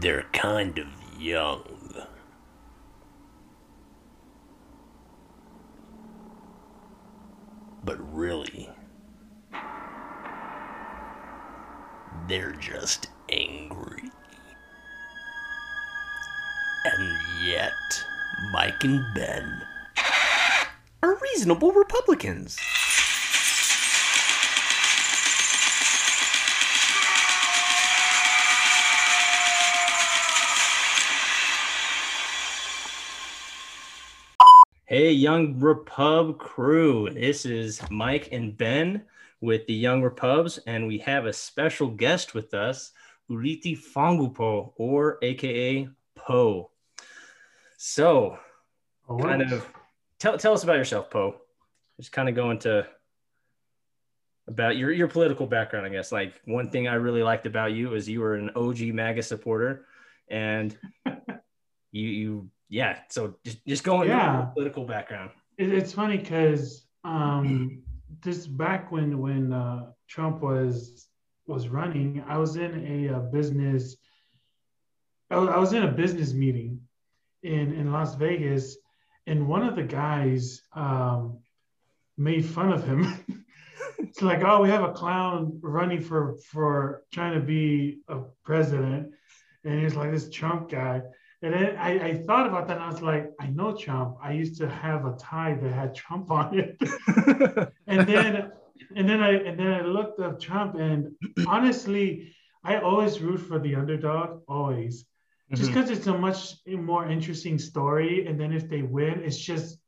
They're kind of young. But really, they're just angry. And yet, Mike and Ben are reasonable Republicans. Hey, Young Repub crew. This is Mike and Ben with the Young Repubs, and we have a special guest with us, Uliti Fangupo, or AKA Poe. So, kind of tell us about yourself, Poe. Just kind of go into about your political background, I guess. Like, one thing I really liked about you is you were an OG MAGA supporter, and you yeah, so just going into your political background. It's funny because this back when Trump was running, I was in a business. I was in a business meeting in Las Vegas, and one of the guys made fun of him. It's like, oh, we have a clown running for trying to be a president, and he's like this Trump guy. And then I thought about that, and I was like, I know Trump. I used to have a tie that had Trump on it. and then I looked up Trump, and honestly, I always root for the underdog, always. Mm-hmm. Just because it's a much more interesting story, and then if they win, it's just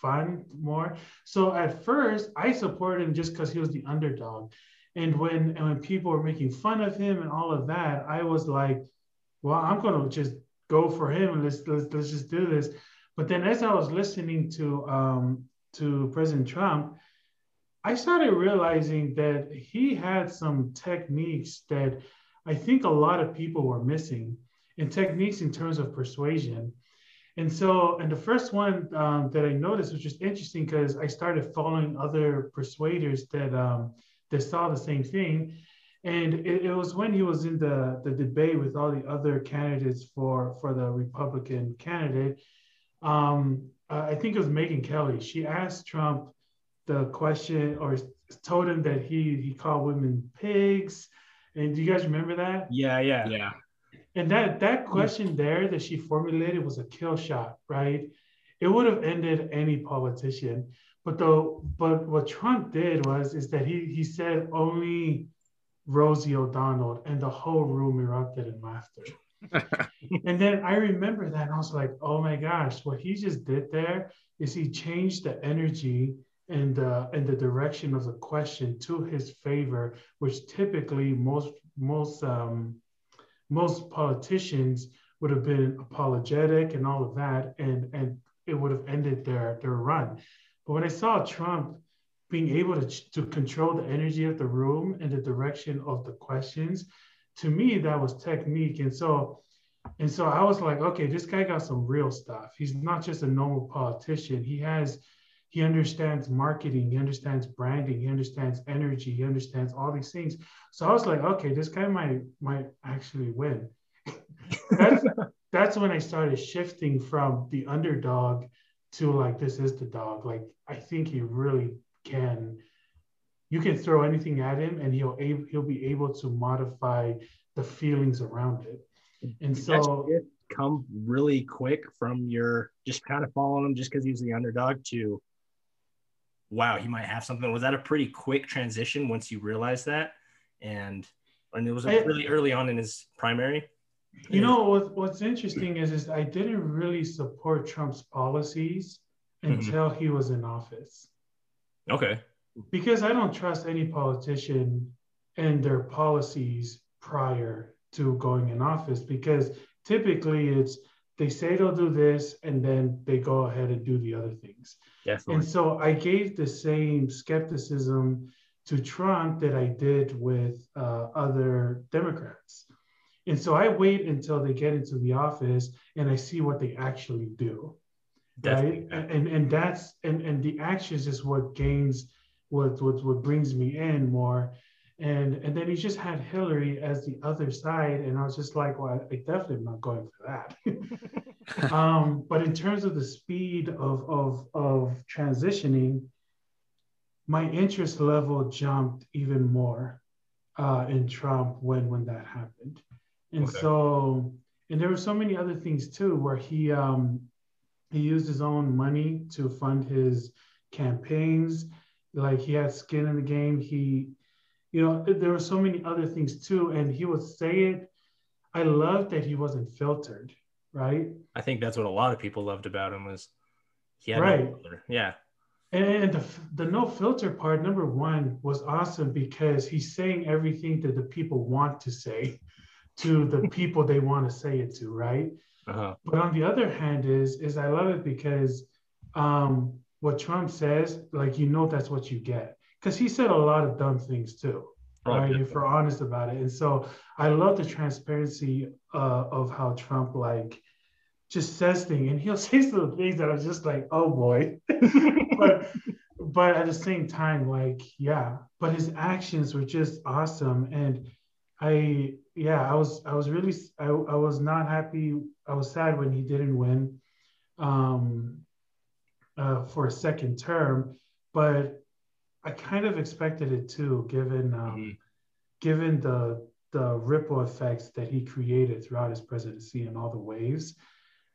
fun more. So at first, I supported him just because he was the underdog. And when people were making fun of him and all of that, I was like, well, I'm gonna just go for him and let's just do this. But then, as I was listening to President Trump, I started realizing that he had some techniques that I think a lot of people were missing, and techniques in terms of persuasion. And so, and the first one that I noticed, which is interesting, because I started following other persuaders that saw the same thing. And it was when he was in the debate with all the other candidates for the Republican candidate. I think it was Megyn Kelly. She asked Trump the question, or told him that he called women pigs. And do you guys remember that? Yeah. And that question there that she formulated was a kill shot, right? It would have ended any politician. But what Trump did was that he said only Rosie O'Donnell, and the whole room erupted in laughter. And then I remember that, and I was like, oh my gosh, what he just did there is he changed the energy and the direction of the question to his favor, which typically most politicians would have been apologetic and all of that, and it would have ended their run. But when I saw Trump being able to control the energy of the room and the direction of the questions, to me, that was technique. And so I was like, okay, this guy got some real stuff. He's not just a normal politician. He understands marketing, he understands branding, he understands energy, he understands all these things. So I was like, okay, this guy might actually win. That's when I started shifting from the underdog to like, this is the dog. Like, I think he really you can throw anything at him, and he'll be able to modify the feelings around it. And so it come really quick from your just kind of following him just because he was the underdog to, wow, he might have something. Was that a pretty quick transition once you realized that? And it was really early on in his primary. You know, what's interesting is I didn't really support Trump's policies until he was in office. Okay. Because I don't trust any politician and their policies prior to going in office, because typically it's they say they'll do this and then they go ahead and do the other things. Definitely. And so I gave the same skepticism to Trump that I did with other Democrats. And so I wait until they get into the office and I see what they actually do. Definitely. Right, and the actions is what brings me in more, And then he just had Hillary as the other side. And I was just like, well, I definitely am not going for that. But in terms of the speed of transitioning, my interest level jumped even more in Trump when that happened. And so, and there were so many other things too, where he used his own money to fund his campaigns. Like, he had skin in the game. He, you know, there were so many other things too. And he would say it. I loved that he wasn't filtered, right? I think that's what a lot of people loved about him, was he had no filter. Yeah. And the no filter part, number one, was awesome, because he's saying everything that the people want to say to the people they want to say it to, right? But on the other hand is I love it because what Trump says, like, you know, that's what you get. Because he said a lot of dumb things too, right? If we're honest about it. And so I love the transparency of how Trump, like, just says things, and he'll say some things that I'm just like, oh boy. but at the same time, like, yeah, but his actions were just awesome. And I was not happy. I was sad when he didn't win for a second term, but I kind of expected it too, given the ripple effects that he created throughout his presidency and all the waves.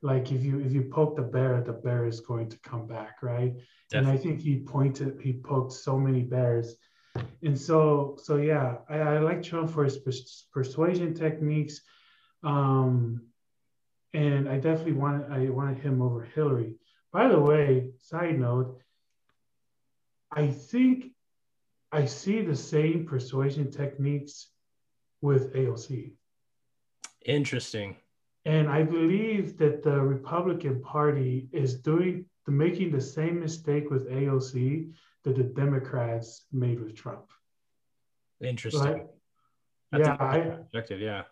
Like, if you poke the bear is going to come back, right? Definitely. And I think he poked so many bears. And so yeah, I like Trump for his persuasion techniques. And I definitely wanted him over Hillary. By the way, side note, I think I see the same persuasion techniques with AOC. Interesting. And I believe that the Republican Party is making the same mistake with AOC that the Democrats made with Trump. Interesting. Like, yeah.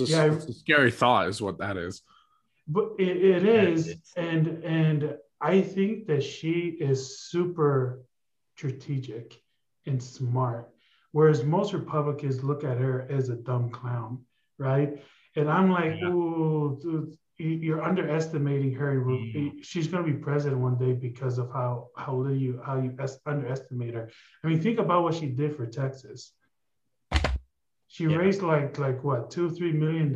It's a scary thought is what that is. But it is. And I think that she is super strategic and smart, whereas most Republicans look at her as a dumb clown, right? And I'm like, oh, dude, you're underestimating her. She's going to be president one day because of how little you underestimate her. I mean, think about what she did for Texas. She raised like what, $2-3 million,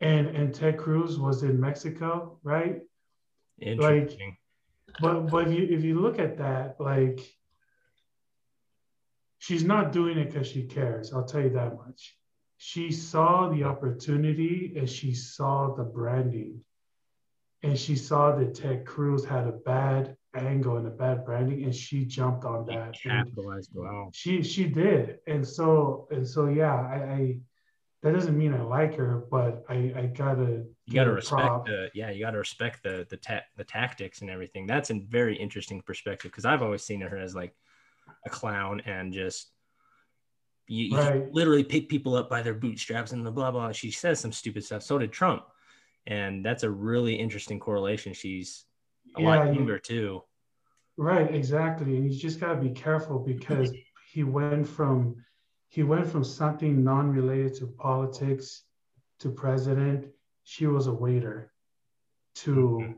and Ted Cruz was in Mexico, right? Interesting. Like, but if you look at that, like, she's not doing it because she cares. I'll tell you that much. She saw the opportunity, and she saw the branding, and she saw that Ted Cruz had a bad angle and a bad branding, and she jumped on that. Wow. She did, and so yeah. I that doesn't mean I like her, but I gotta. You gotta respect the tactics and everything. That's a very interesting perspective, because I've always seen her as like a clown and just. You can literally pick people up by their bootstraps and the blah, blah. She says some stupid stuff. So did Trump. And that's a really interesting correlation. She's a lot younger too. Right, exactly. And you just got to be careful, because he went from something non-related to politics to president. She was a waiter to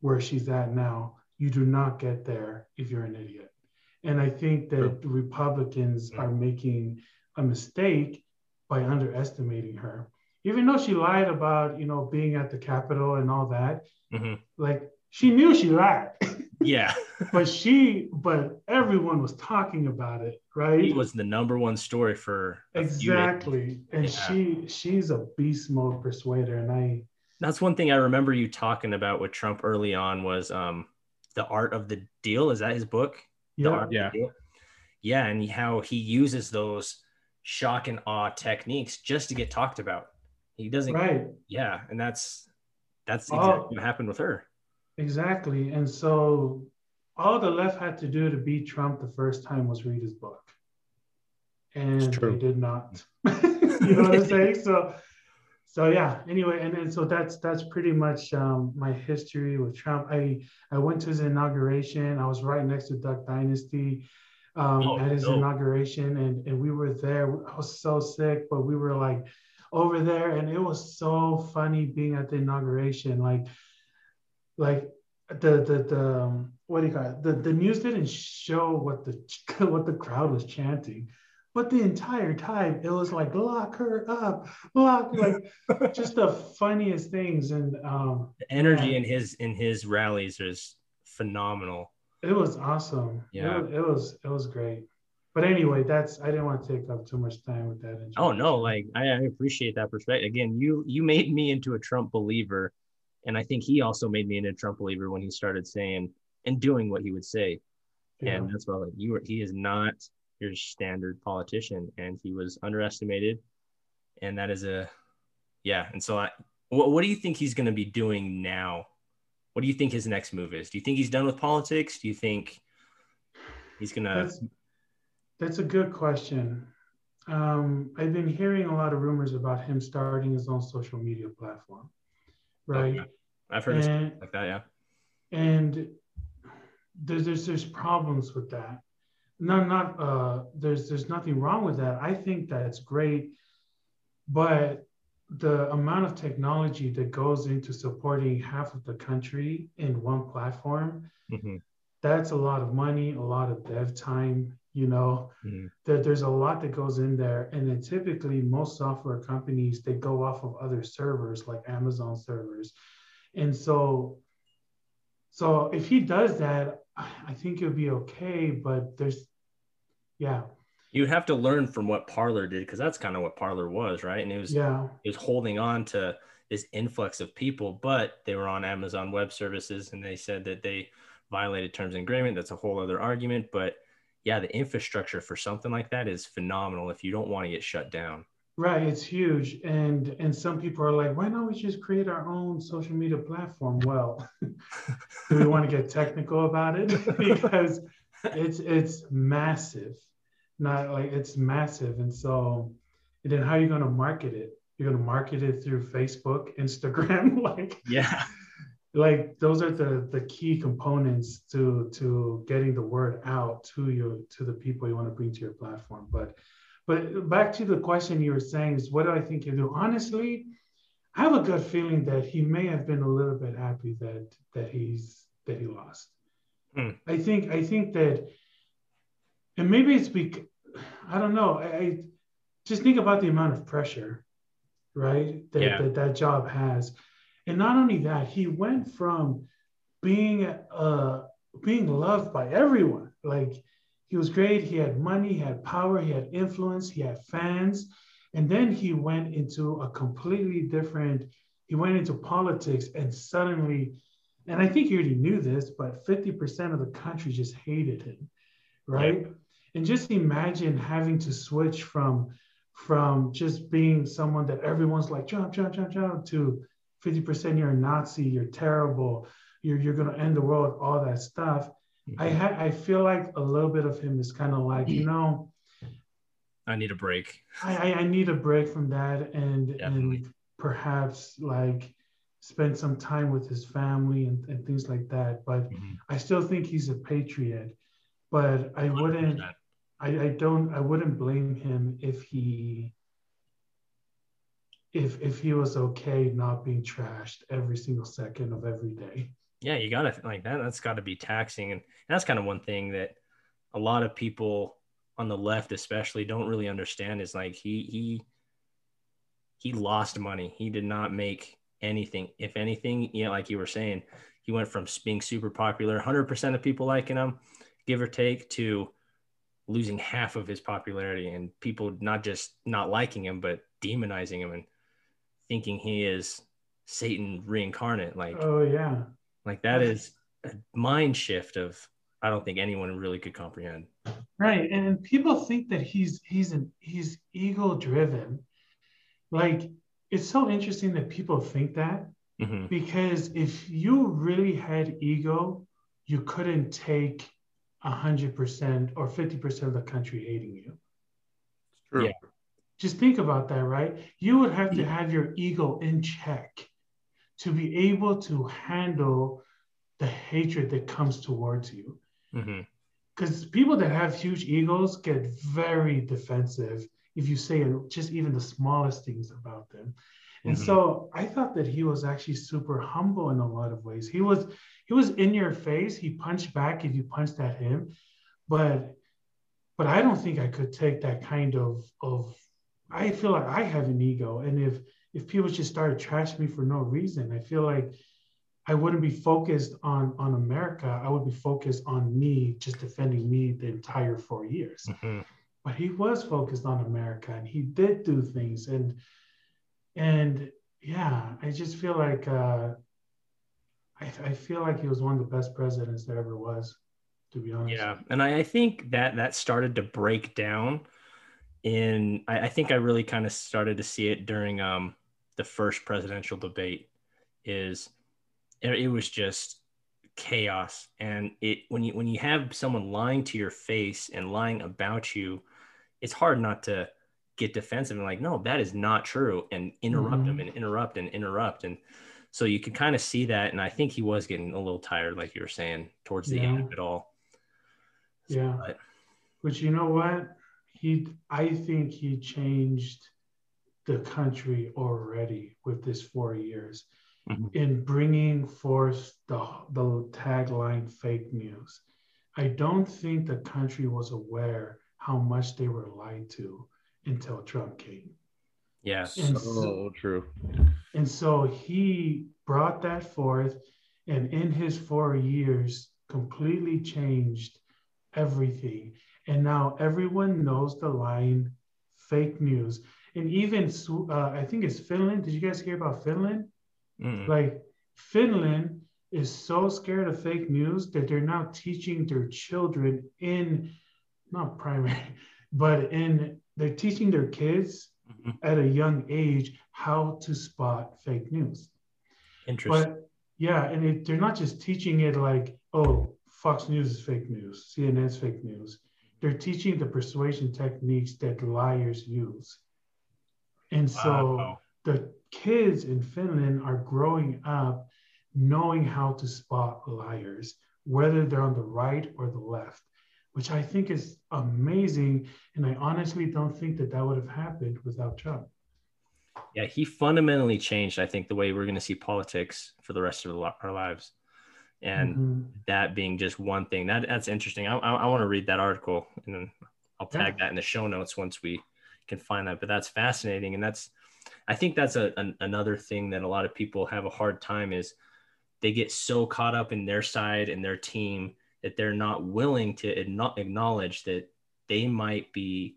where she's at now. You do not get there if you're an idiot. And I think that Republicans are making a mistake by underestimating her. Even though she lied about, you know, being at the Capitol and all that, like, she knew she lied. Yeah. but everyone was talking about it, right? It was the number one story for exactly. And she's a beast mode persuader. And that's one thing I remember you talking about with Trump early on was The Art of the Deal. Is that his book? Yeah, and how he uses those shock and awe techniques just to get talked about. He doesn't. Right. Yeah, and that's exactly what happened with her. Exactly, and so all the left had to do to beat Trump the first time was read his book, and they did not. You know what I'm saying? So yeah. Anyway, and so that's pretty much my history with Trump. I went to his inauguration. I was right next to Duck Dynasty. at his inauguration, and we were there. I was so sick, but we were like over there, and it was so funny being at the inauguration. Like the what do you call it? The news didn't show what the crowd was chanting, but the entire time it was like, lock her up, lock, like just the funniest things. And the energy in his rallies is phenomenal. It was awesome. Yeah, it was great. But anyway, I didn't want to take up too much time with that. Introduction. Oh no, like I appreciate that perspective. Again, you made me into a Trump believer, and I think he also made me into a Trump believer when he started saying and doing what he would say. Yeah. And that's why, like, he is not your standard politician, and he was underestimated. And that is And so what do you think he's going to be doing now? What do you think his next move is? Do you think he's done with politics? Do you think he's going to... That's a good question. I've been hearing a lot of rumors about him starting his own social media platform, right? Okay. I've heard stuff like that, yeah. And there's problems with that. There's nothing wrong with that. I think that's great, but the amount of technology that goes into supporting half of the country in one platform, mm-hmm. that's a lot of money, a lot of dev time, mm-hmm. There's a lot that goes in there. And then typically most software companies, they go off of other servers like Amazon servers. And so if he does that, I think it'll be okay, but you'd have to learn from what Parler did, because that's kind of what Parler was, right? And it was holding on to this influx of people, but they were on Amazon Web Services, and they said that they violated terms and agreement. That's a whole other argument, but yeah, the infrastructure for something like that is phenomenal if you don't want to get shut down. Right, it's huge, and some people are like, why don't we just create our own social media platform? Well, do we want to get technical about it? Because it's massive. It's massive. And so, and then how are you going to market it? You're going to market it through Facebook, Instagram, those are the key components to getting the word out to the people you want to bring to your platform. But back to the question you were saying is, what do I think he'll do? Honestly, I have a gut feeling that he may have been a little bit happy that he lost. Mm. I think that, and maybe it's because, I don't know. I just think about the amount of pressure, right? That job has. And not only that, he went from being loved by everyone. He was great. He had money, he had power, he had influence, he had fans. And then he went into he went into politics, and suddenly, and I think he already knew this, but 50% of the country just hated him, right? Yeah. And just imagine having to switch from just being someone that everyone's like, Trump, Trump, Trump, Trump, to 50% you're a Nazi, you're terrible, you're going to end the world, all that stuff. I feel like a little bit of him is kind of like, I need a break. I need a break from that, and perhaps spend some time with his family and things like that. But mm-hmm. I still think he's a patriot. But I 100%. Wouldn't. I wouldn't blame him if he was okay not being trashed every single second of every day. Yeah, you gotta like that. That's got to be taxing, and that's kind of one thing that a lot of people on the left, especially, don't really understand. Is like he lost money. He did not make anything. If anything, like you were saying, he went from being super popular, 100% of people liking him, give or take, to losing half of his popularity, and people not just not liking him, but demonizing him and thinking he is Satan reincarnate. Like that is a mind shift of, I don't think anyone really could comprehend. Right. And people think that he's ego driven. It's so interesting that people think that, mm-hmm. because if you really had ego, you couldn't take 100% or 50% of the country hating you. It's true. Yeah. Just think about that, right? You would have to have your ego in check to be able to handle the hatred that comes towards you. Mm-hmm. because people that have huge egos get very defensive if you say just even the smallest things about them. And so I thought that he was actually super humble in a lot of ways. He was in your face. He punched back if you punched at him. But I don't think I could take that kind of I feel like I have an ego. And if people just started trashing me for no reason, I feel like I wouldn't be focused on America. I would be focused on me, just defending me the entire 4 years. Mm-hmm. But he was focused on America, and he did do things. And yeah, I just feel like I feel like he was one of the best presidents there ever was, to be honest. Yeah, and I think that started to break down in, I think I really kind of started to see it during the first presidential debate. It was just chaos. And when you have someone lying to your face and lying about you, it's hard not to get defensive and like, no, that is not true, and interrupt them and interrupt. And so you can kind of see that. And I think he was getting a little tired, like you were saying, towards the end of it all. So, yeah. Which, you know what? I think he changed the country already with this 4 years in bringing forth the tagline fake news. I don't think the country was aware how much they were lied to until Trump came. Yeah, so true. And so he brought that forth, and in his 4 years, completely changed everything. And now everyone knows the line fake news. And even, I think it's Finland. Did you guys hear about Finland? Like, Finland is so scared of fake news that they're now teaching their children they're teaching their kids at a young age how to spot fake news. Interesting. But yeah, and they're not just teaching it like, oh, Fox News is fake news, CNN's fake news. They're teaching the persuasion techniques that liars use. And so the kids in Finland are growing up knowing how to spot liars, whether they're on the right or the left, which I think is amazing. And I honestly don't think that would have happened without Trump. Yeah, he fundamentally changed, I think, the way we're going to see politics for the rest of our lives. And that being just one thing. That's interesting. I want to read that article, and then I'll tag that in the show notes once we can find that. But that's fascinating. And I think that's another thing that a lot of people have a hard time is they get so caught up in their side and their team that they're not willing to acknowledge that they might be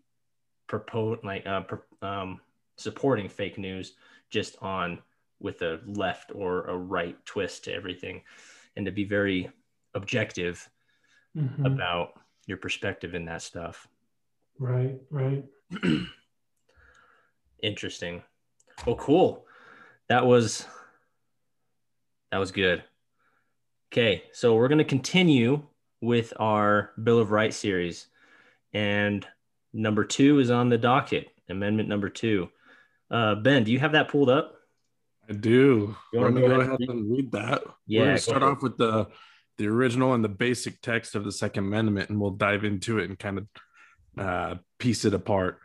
supporting fake news just with a left or a right twist to everything, and to be very objective about your perspective in that stuff. Right. Interesting. Well, cool. That was good. Okay, so we're going to continue with our Bill of Rights series, and number 2 is on the docket, amendment number 2. Ben, do you have that pulled up? I do. I'm going to go ahead and read that. Yeah, we're going to start off with the original and the basic text of the Second Amendment, and we'll dive into it and kind of piece it apart.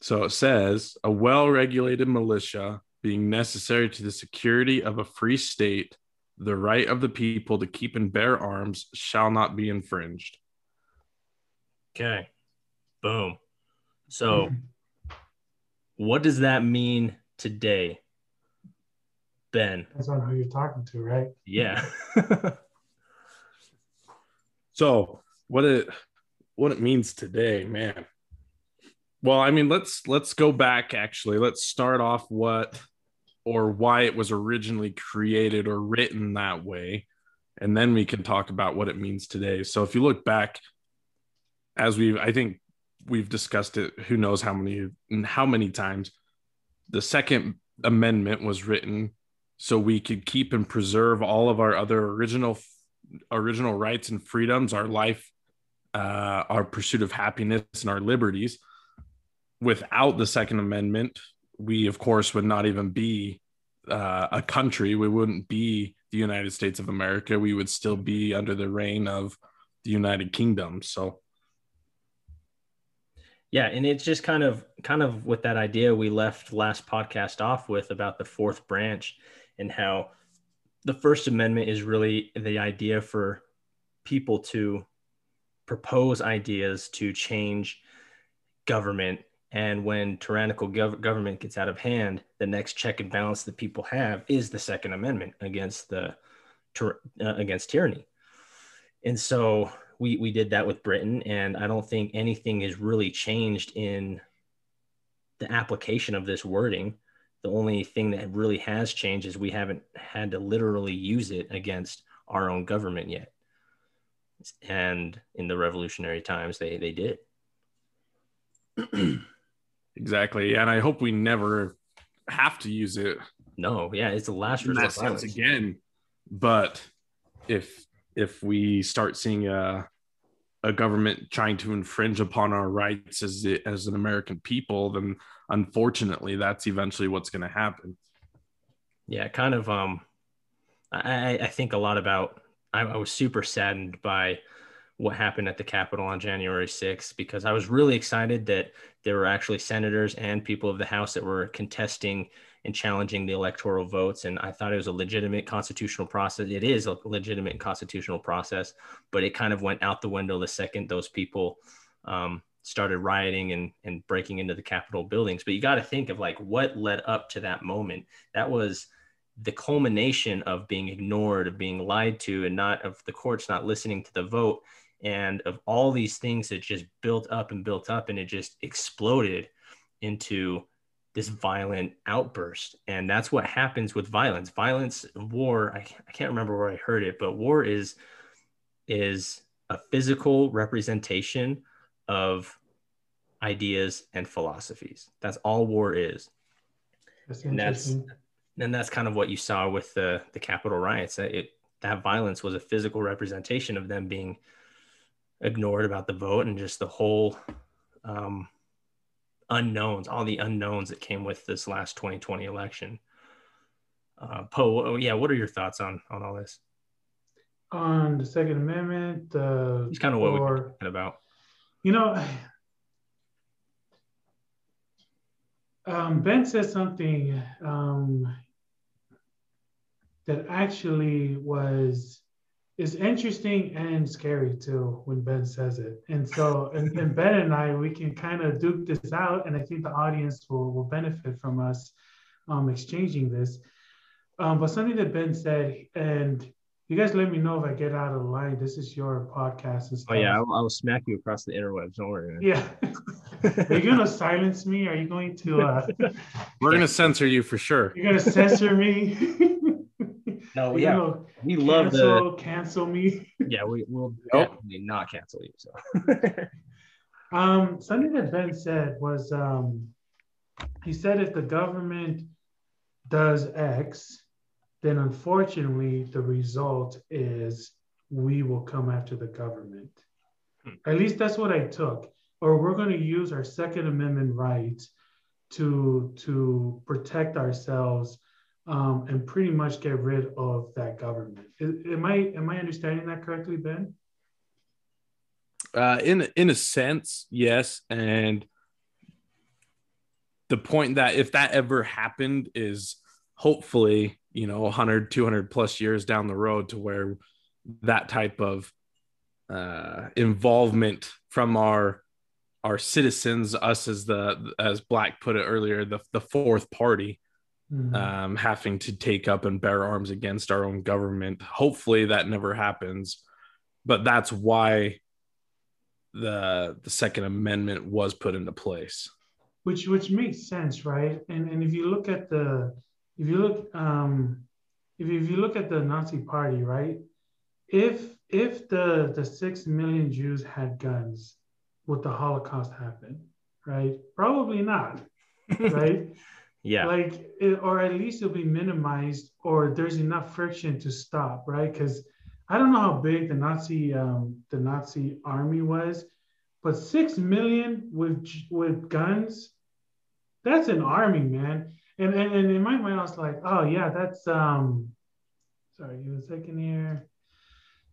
So it says, a well-regulated militia being necessary to the security of a free state, the right of the people to keep and bear arms shall not be infringed. Okay. Boom. So what does that mean today, Ben? Depends on who you're talking to, right? Yeah. So what it means today, man. Well, I mean, let's go back, actually. Let's start off what or why it was originally created or written that way, and then we can talk about what it means today. So if you look back, as I think we've discussed it, who knows how many times, the Second Amendment was written so we could keep and preserve all of our other original rights and freedoms, our life, our pursuit of happiness, and our liberties. Without the Second Amendment, we, of course, would not even be a country. We wouldn't be the United States of America. We would still be under the reign of the United Kingdom. So. Yeah. And it's just kind of with that idea we left last podcast off with about the fourth branch and how the First Amendment is really the idea for people to propose ideas to change government. And when tyrannical government gets out of hand, the next check and balance that people have is the Second Amendment against tyranny. And so we did that with Britain, and I don't think anything has really changed in the application of this wording. The only thing that really has changed is we haven't had to literally use it against our own government yet. And in the revolutionary times, they did. Exactly. And I hope we never have to use it. No. Yeah. It's the last resort again. But if we start seeing a government trying to infringe upon our rights as an American people, then unfortunately that's eventually what's going to happen. Yeah. Kind of. I think a lot about, I was super saddened by what happened at the Capitol on January 6th, because I was really excited that there were actually senators and people of the House that were contesting and challenging the electoral votes. And I thought it was a legitimate constitutional process. It is a legitimate constitutional process, but it kind of went out the window the second those people started rioting and breaking into the Capitol buildings. But you got to think of like what led up to that moment. That was the culmination of being ignored, of being lied to, and not of the courts not listening to the vote. And of all these things that just built up, and it just exploded into this violent outburst. And that's what happens with violence. Violence, war, I can't remember where I heard it, but war is a physical representation of ideas and philosophies. That's all war is. And that's kind of what you saw with the Capitol riots. That violence was a physical representation of them being ignored about the vote and just the whole unknowns, all the unknowns that came with this last 2020 election. Poe, yeah, what are your thoughts on all this? On the Second Amendment? It's kind of what we're talking about. You know, Ben said something that actually is interesting and scary too when Ben says it. And so, and Ben and I, we can kind of duke this out, and I think the audience will benefit from us exchanging this. But something that Ben said, and you guys let me know if I get out of line. This is your podcast and stuff. Oh yeah, I'll smack you across the interwebs. Don't worry, man. Yeah. Are you going to silence me? Are you going to... We're going to censor you for sure. You're going to censor me? No, yeah, we love to cancel me. Yeah, we'll definitely not cancel you. So, something that Ben said was, he said if the government does X, then unfortunately the result is we will come after the government. At least that's what I took. Or we're going to use our Second Amendment rights to protect ourselves. And pretty much get rid of that government. Am I understanding that correctly, Ben? In a sense, yes. And the point that if that ever happened is hopefully, 100, 200 plus years down the road to where that type of involvement from our citizens, us as Black put it earlier, the fourth party, having to take up and bear arms against our own government. Hopefully that never happens, but that's why the Second Amendment was put into place, which makes sense, right? And if you look at the Nazi Party, right? If the 6 million Jews had guns, would the Holocaust happen? Right? Probably not. Right. Yeah. Or at least it'll be minimized, or there's enough friction to stop, right? Because I don't know how big the Nazi army was, but 6 million with guns, that's an army, man. And in my mind, I was like, oh yeah, that's sorry, give me a second here.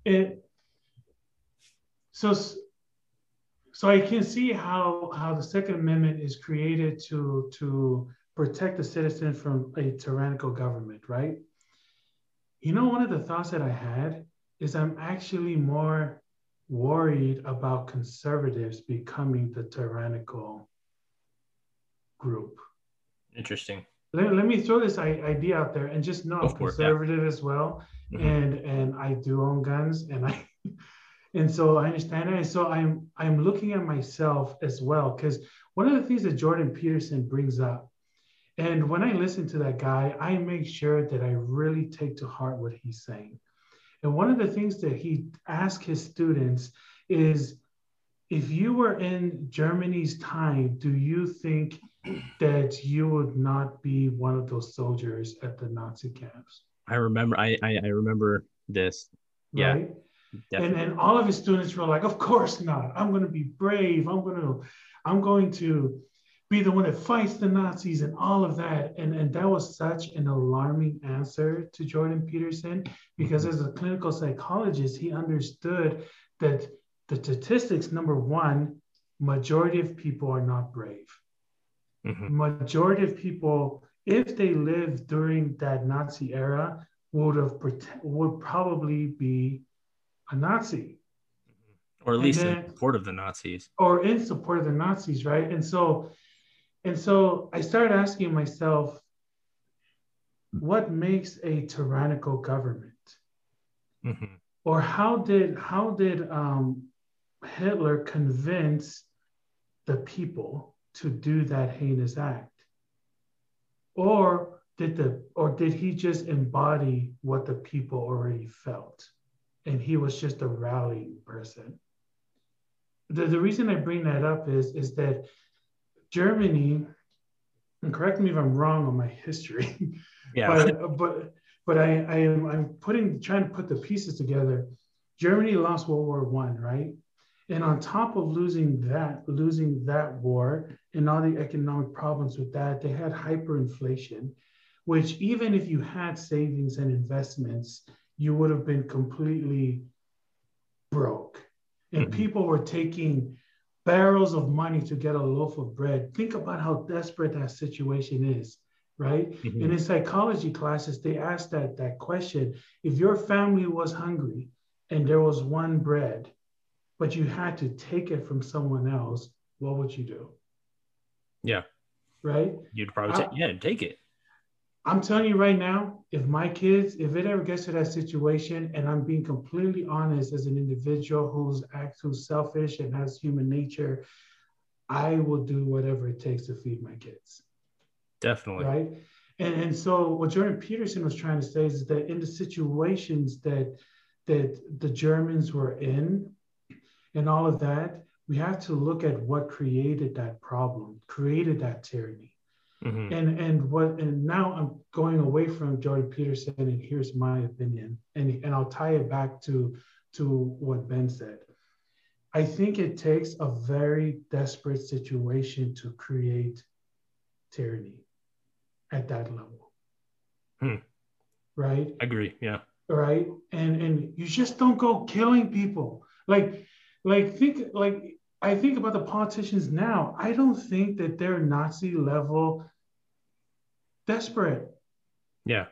It So I can see how the Second Amendment is created to protect the citizen from a tyrannical government, right? You know, one of the thoughts that I had is I'm actually more worried about conservatives becoming the tyrannical group. Interesting. Let me throw this idea out there, and just know I'm conservative as well. Mm-hmm. And I do own guns, and so I understand it. And so I'm looking at myself as well, because one of the things that Jordan Peterson brings up, and when I listen to that guy, I make sure that I really take to heart what he's saying. And one of the things that he asks his students is, if you were in Germany's time, do you think that you would not be one of those soldiers at the Nazi camps? I remember this. Yeah. Right? And all of his students were like, of course not. I'm going to be brave. I'm going to be the one that fights the Nazis and all of that. And that was such an alarming answer to Jordan Peterson, because as a clinical psychologist, he understood that the statistics, number one, majority of people are not brave. Mm-hmm. Majority of people, if they lived during that Nazi era, would probably be a Nazi. Or at least in support of the Nazis. Or in support of the Nazis, right? And so I started asking myself, what makes a tyrannical government? Mm-hmm. Or how did Hitler convince the people to do that heinous act? Or did he just embody what the people already felt? And he was just a rallying person. The reason I bring that up is that Germany, and correct me if I'm wrong on my history, yeah. but I'm trying to put the pieces together. Germany lost World War I, right? And on top of losing that war and all the economic problems with that, they had hyperinflation, which even if you had savings and investments, you would have been completely broke. And mm-hmm. people were taking barrels of money to get a loaf of bread. Think about how desperate that situation is, right? Mm-hmm. And in psychology classes, they ask that question. If your family was hungry and there was one bread, but you had to take it from someone else, what would you do? Yeah. Right? You'd probably take it. I'm telling you right now, if it ever gets to that situation, and I'm being completely honest as an individual who's selfish and has human nature, I will do whatever it takes to feed my kids. Definitely. Right? And so what Jordan Peterson was trying to say is that in the situations that the Germans were in and all of that, we have to look at what created that problem, created that tyranny. Mm-hmm. And now I'm going away from Jordan Peterson, and here's my opinion, and I'll tie it back to what Ben said. I think it takes a very desperate situation to create tyranny at that level. Hmm. Right? I agree. Yeah. Right. And you just don't go killing people. I think about the politicians now. I don't think that they're Nazi level desperate. Yeah.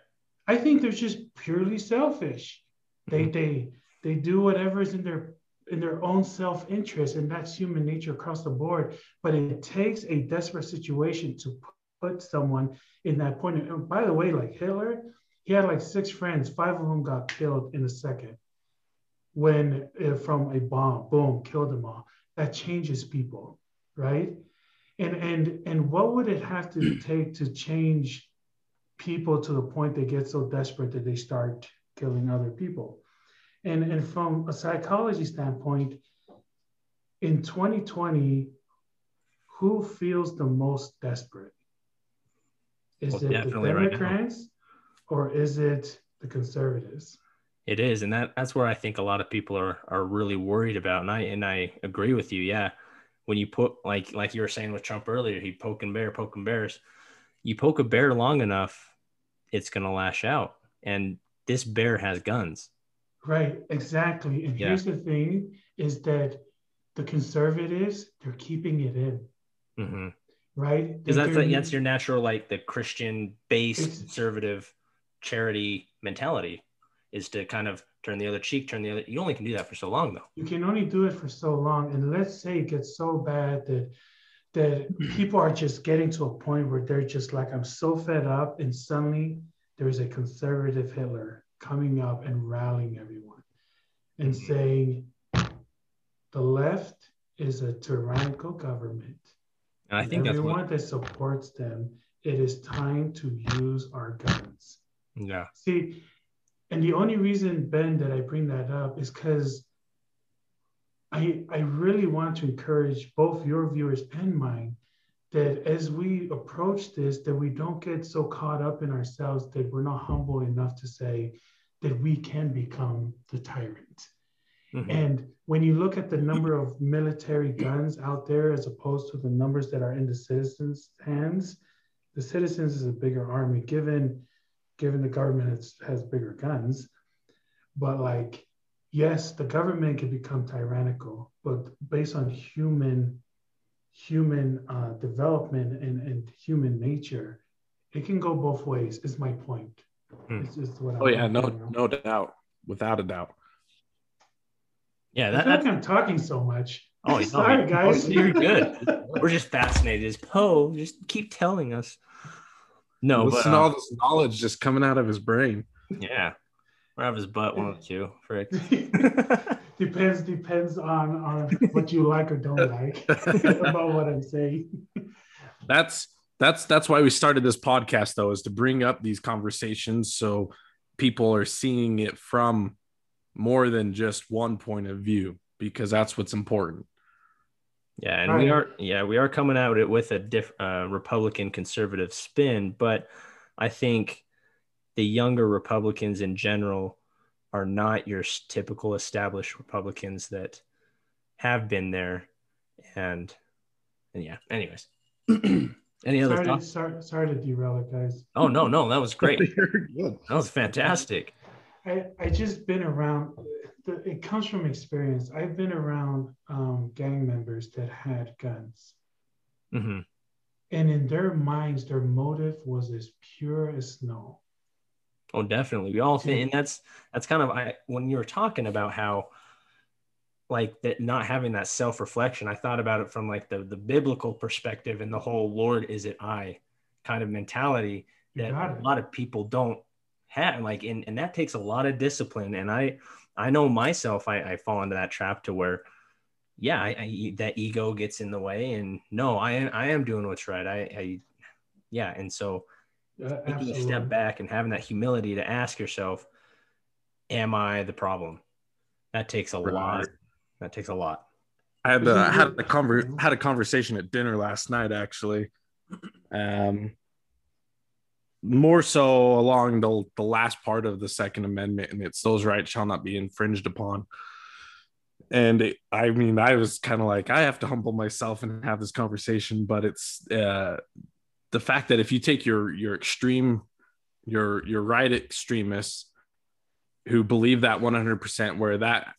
I think they're just purely selfish. Mm-hmm. They do whatever is in their own self-interest, and that's human nature across the board. But it takes a desperate situation to put someone in that point. And by the way, like Hitler, he had like 6 friends, 5 of whom got killed in a second from a bomb. Boom, killed them all. That changes people, right? And what would it have to take to change people to the point they get so desperate that they start killing other people? And from a psychology standpoint, in 2020, who feels the most desperate? Is it the Democrats or is it the conservatives? It is, and that's where I think a lot of people are really worried about, and I agree with you. Yeah, when you put like you were saying with Trump earlier, he poking bears. You poke a bear long enough, it's gonna lash out, and this bear has guns. Right, exactly. And here's the thing is that the conservatives, they're keeping it in. Mm-hmm. Right? Because that's your natural, like the Christian-based conservative charity mentality is to kind of turn the other cheek, you only can do that for so long though. You can only do it for so long. And let's say it gets so bad that people are just getting to a point where they're just like, I'm so fed up, and suddenly there's a conservative Hitler coming up and rallying everyone and saying, the left is a tyrannical government. And I think everyone that supports them, it is time to use our guns. Yeah. See, and the only reason, Ben, that I bring that up is because I really want to encourage both your viewers and mine that as we approach this, that we don't get so caught up in ourselves that we're not humble enough to say that we can become the tyrant. Mm-hmm. And when you look at the number of military guns out there as opposed to the numbers that are in the citizens' hands, the citizens is a bigger army given the government has bigger guns. But like, yes, the government can become tyrannical, but based on human development and human nature, it can go both ways, is my point. It's just what no doubt. Without a doubt. Yeah, I feel like I'm talking so much. Oh, sorry, guys. You're good. We're just fascinated. Is Poe just keep telling us? No, listen, all this knowledge just coming out of his brain. Yeah, or out of his butt. One of the two. Frick. Depends on what you like or don't like about what I'm saying. That's why we started this podcast, though, is to bring up these conversations so people are seeing it from more than just one point of view, because that's what's important. Yeah, and we are coming out with a Republican conservative spin, but I think the younger Republicans in general are not your typical established Republicans that have been there, and yeah. Anyways, any other thoughts? Sorry to derail it, guys. Oh no, that was great. That was fantastic. I just been around, it comes from experience. I've been around gang members that had guns. Mm-hmm. And in their minds, their motive was as pure as snow. Oh, definitely. We all think, and that's kind of, when you were talking about how, like, that not having that self-reflection, I thought about it from like the biblical perspective and the whole Lord, is it I kind of mentality that a lot of people don't have, like, and that takes a lot of discipline. And I know myself, I fall into that trap to where, yeah, I that ego gets in the way, and no, I am doing what's right. And so taking a step back and having that humility to ask yourself, am I the problem? That takes a lot. That takes a lot. I had a conversation at dinner last night, actually. More so along the last part of the Second Amendment, and it's those rights shall not be infringed upon. And I was kind of like, I have to humble myself and have this conversation, but it's the fact that if you take your right extremists who believe that 100%, where that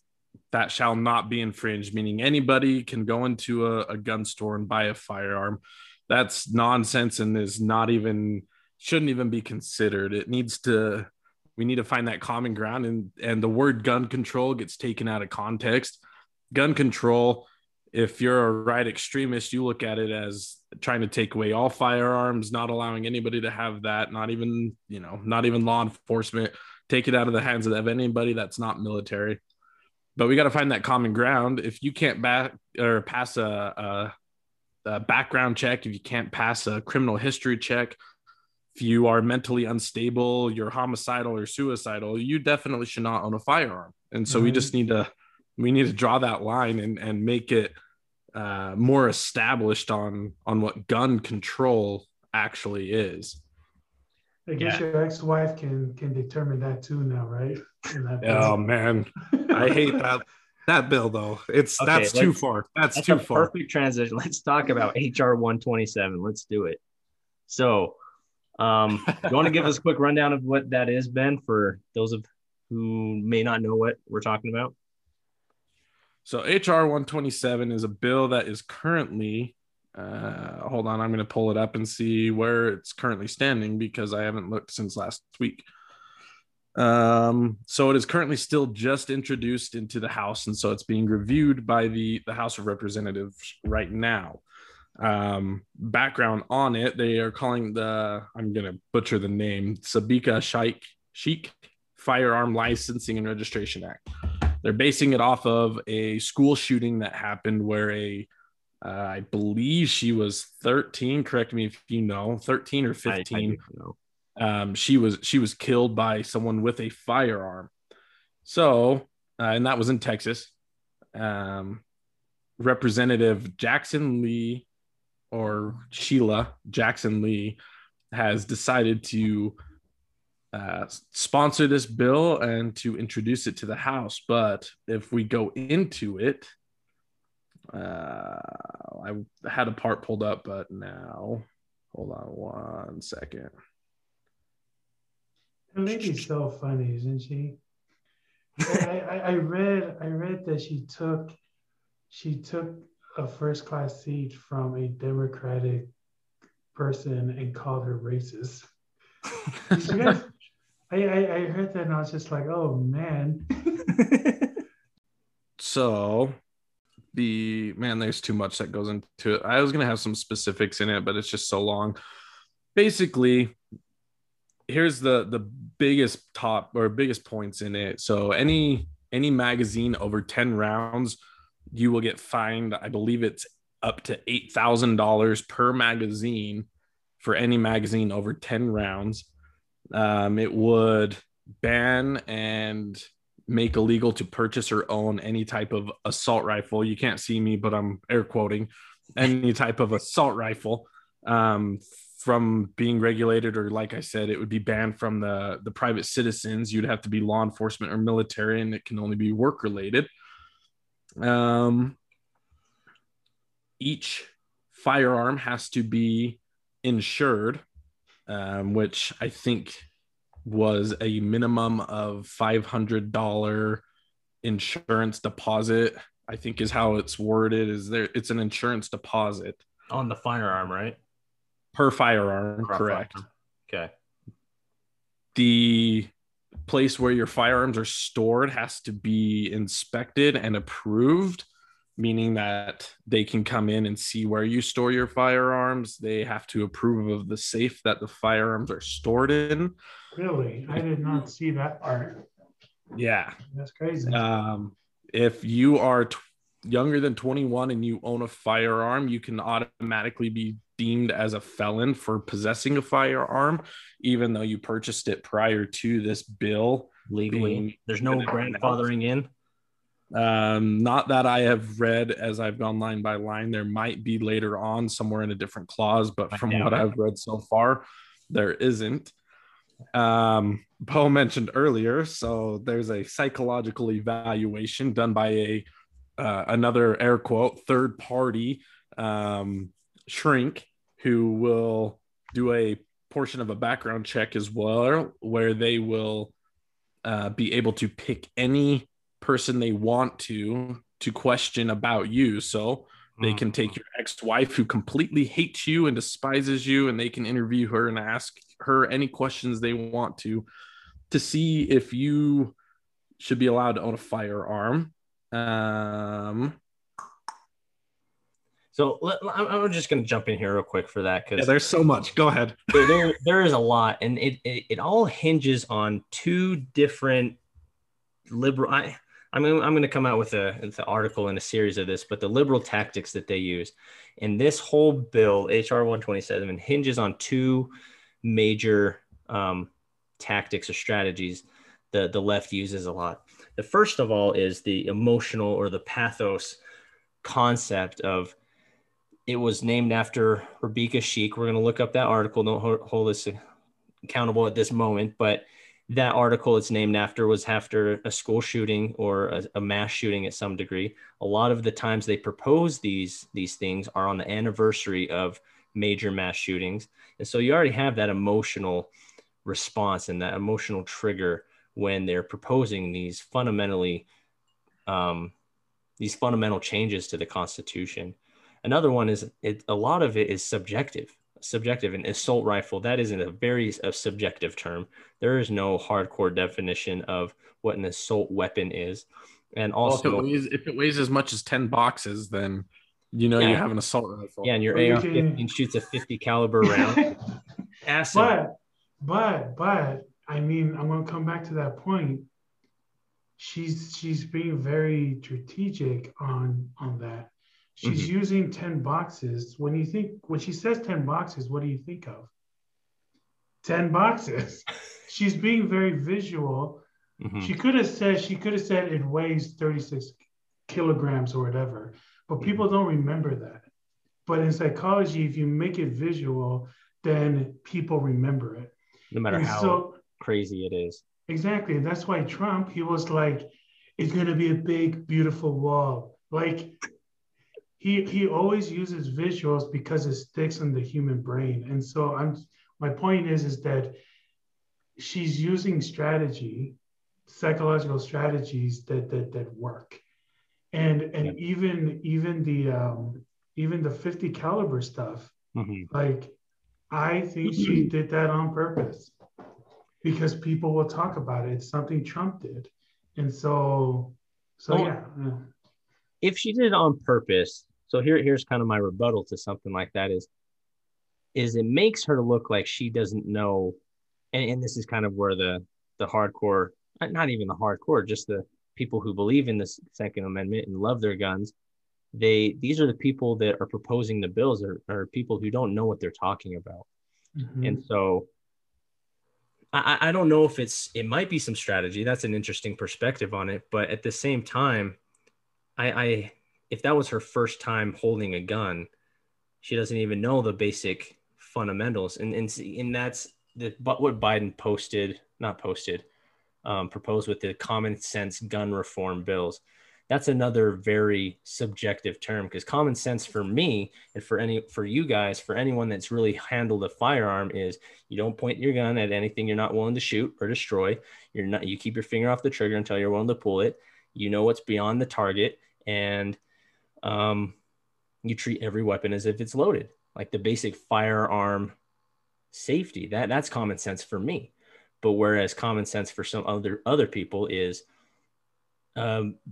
shall not be infringed, meaning anybody can go into a gun store and buy a firearm, that's nonsense and is not even. Shouldn't even be considered. We need to find that common ground, and the word gun control gets taken out of context. Gun control, if you're a right extremist, you look at it as trying to take away all firearms, not allowing anybody to have that, not even law enforcement, take it out of the hands of anybody that's not military. But we got to find that common ground. If you can't pass a background check, if you can't pass a criminal history check, if you are mentally unstable, you're homicidal or suicidal, you definitely should not own a firearm. And so we just need to draw that line and make it more established on what gun control actually is. I guess your ex-wife can determine that too now, right? Oh man, I hate that. That bill, though, that's too far. That's too far. Perfect transition. Let's talk about HR 127. Let's do it. So. You want to give us a quick rundown of what that is, Ben, for those of who may not know what we're talking about? So HR 127 is a bill that is currently, hold on, I'm going to pull it up and see where it's currently standing because I haven't looked since last week. So it is currently still just introduced into the House, and so it's being reviewed by the House of Representatives right now. Background on it, they are calling the, I'm going to butcher the name, Sabika Sheikh Firearm Licensing and Registration Act. They're basing it off of a school shooting that happened where I believe she was 13, correct me if you know, 13 or 15. She was killed by someone with a firearm. So, and that was in Texas. Representative Jackson Lee, or Sheila Jackson Lee, has decided to sponsor this bill and to introduce it to the House. But if we go into it, I had a part pulled up, but now hold on one second. The lady's so funny, isn't she? I read that she took a first-class seat from a Democratic person and called her racist. I heard that and I was just like, oh man. So there's too much that goes into it. I was gonna have some specifics in it, but it's just so long. Basically, here's the biggest points in it. So any magazine over 10 rounds, you will get fined. I believe it's up to $8,000 per magazine for any magazine over 10 rounds. It would ban and make illegal to purchase or own any type of assault rifle. You can't see me, but I'm air quoting any type of assault rifle from being regulated, or like I said, it would be banned from the private citizens. You'd have to be law enforcement or military, and it can only be work related. Each firearm has to be insured, which I think was a minimum of $500 insurance deposit, I think is how it's worded. It's an insurance deposit on the firearm, right? Per firearm, correct. Okay. The place where your firearms are stored has to be inspected and approved, meaning that they can come in and see where you store your firearms. They have to approve of the safe that the firearms are stored in. Really? I did not see that part. Yeah. That's crazy. If you are younger than 21 and you own a firearm, you can automatically be deemed as a felon for possessing a firearm, even though you purchased it prior to this bill legally. There's no grandfathering in. Not that I have read as I've gone line by line. There might be later on somewhere in a different clause, but from what I've read so far, there isn't. Poe mentioned earlier, so there's a psychological evaluation done by a another air quote third party shrink, who will do a portion of a background check as well, where they will be able to pick any person they want to question about you. So they can take your ex-wife who completely hates you and despises you, and they can interview her and ask her any questions they want to see if you should be allowed to own a firearm. So I'm just going to jump in here real quick for that, because there's so much. Go ahead. there is a lot, and it all hinges on two different liberal. I'm going to come out with an article and a series of this, but the liberal tactics that they use, and this whole bill HR 127 hinges on two major tactics or strategies that the left uses a lot. The first of all is the emotional or the pathos concept of. It was named after Sabika Sheikh. We're going to look up that article. Don't hold us accountable at this moment, but that article it's named after was after a school shooting or a mass shooting at some degree. A lot of the times they propose these things are on the anniversary of major mass shootings. And so you already have that emotional response and that emotional trigger when they're proposing these fundamental changes to the Constitution. Another one is a lot of it is subjective. An assault rifle, that isn't a very subjective term. There is no hardcore definition of what an assault weapon is. And also, well, if it weighs as much as 10 boxes, then you have an assault rifle. Yeah, and your AR-15 shoots a 50 caliber round. But I mean, I'm going to come back to that point. She's being very strategic on that. She's using 10 boxes. When she says 10 boxes, what do you think of? 10 boxes. She's being very visual. Mm-hmm. She could have said it weighs 36 kilograms or whatever, but people don't remember that. But in psychology, if you make it visual, then people remember it. No matter how crazy it is. Exactly. That's why Trump, he was like, it's going to be a big, beautiful wall. Like, he always uses visuals because it sticks in the human brain. And so my point is that she's using psychological strategies that work. And even the 50 caliber stuff, like, I think she did that on purpose because people will talk about it. It's something Trump did. And so. If she did it on purpose, so here's kind of my rebuttal to something like that is it makes her look like she doesn't know. And this is kind of where the hardcore, not even the hardcore, just the people who believe in the Second Amendment and love their guns. These are the people that are proposing the bills are people who don't know what they're talking about. Mm-hmm. And so I don't know if it might be some strategy. That's an interesting perspective on it. But at the same time, if that was her first time holding a gun, she doesn't even know the basic fundamentals. And that's what Biden proposed with the common sense gun reform bills. That's another very subjective term, because common sense for me and for you guys, for anyone that's really handled a firearm, is you don't point your gun at anything you're not willing to shoot or destroy. You keep your finger off the trigger until you're willing to pull it. You know what's beyond the target, and you treat every weapon as if it's loaded, like the basic firearm safety. That's common sense for me. But whereas common sense for some other people is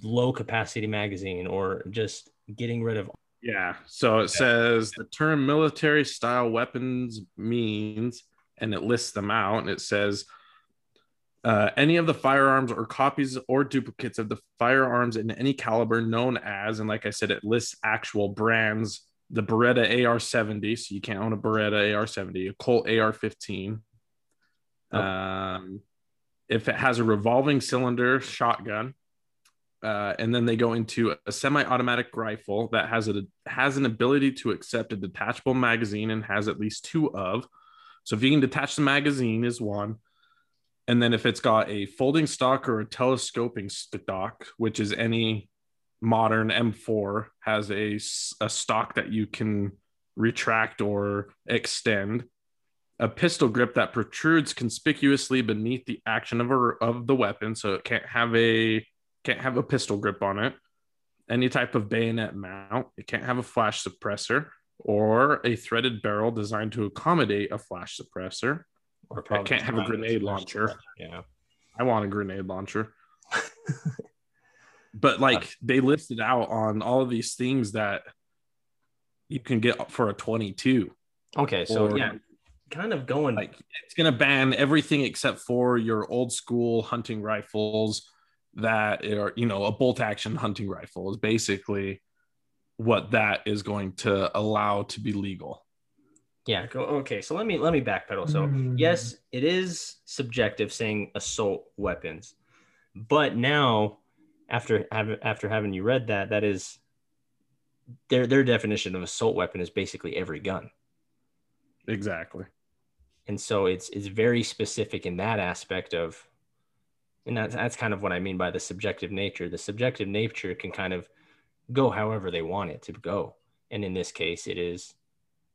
low capacity magazine or just getting rid of. Yeah. So it says the term military style weapons means, and it lists them out, and it says, any of the firearms or copies or duplicates of the firearms in any caliber known as, and like I said, it lists actual brands, the Beretta AR-70, so you can't own a Beretta AR-70, a Colt AR-15. Oh. If it has a revolving cylinder shotgun, and then they go into a semi-automatic rifle that has an ability to accept a detachable magazine and has at least two of. So if you can detach the magazine is one. And then if it's got a folding stock or a telescoping stock, which is any modern M4, has a stock that you can retract or extend, a pistol grip that protrudes conspicuously beneath the action of the weapon, so it can't have a pistol grip on it, any type of bayonet mount, it can't have a flash suppressor or a threaded barrel designed to accommodate a flash suppressor. Or I can't have a grenade launcher. Yeah, I want a grenade launcher. But like they listed out on all of these things that you can get for a 22. Okay, so kind of going like it's gonna ban everything except for your old school hunting rifles that are a bolt action hunting rifle is basically what that is going to allow to be legal. Yeah. Okay. So let me backpedal. So yes, it is subjective saying assault weapons, but now after having you read that is their definition of assault weapon is basically every gun. Exactly. And so it's very specific in that aspect of, and that's kind of what I mean by the subjective nature. The subjective nature can kind of go however they want it to go. And in this case, it is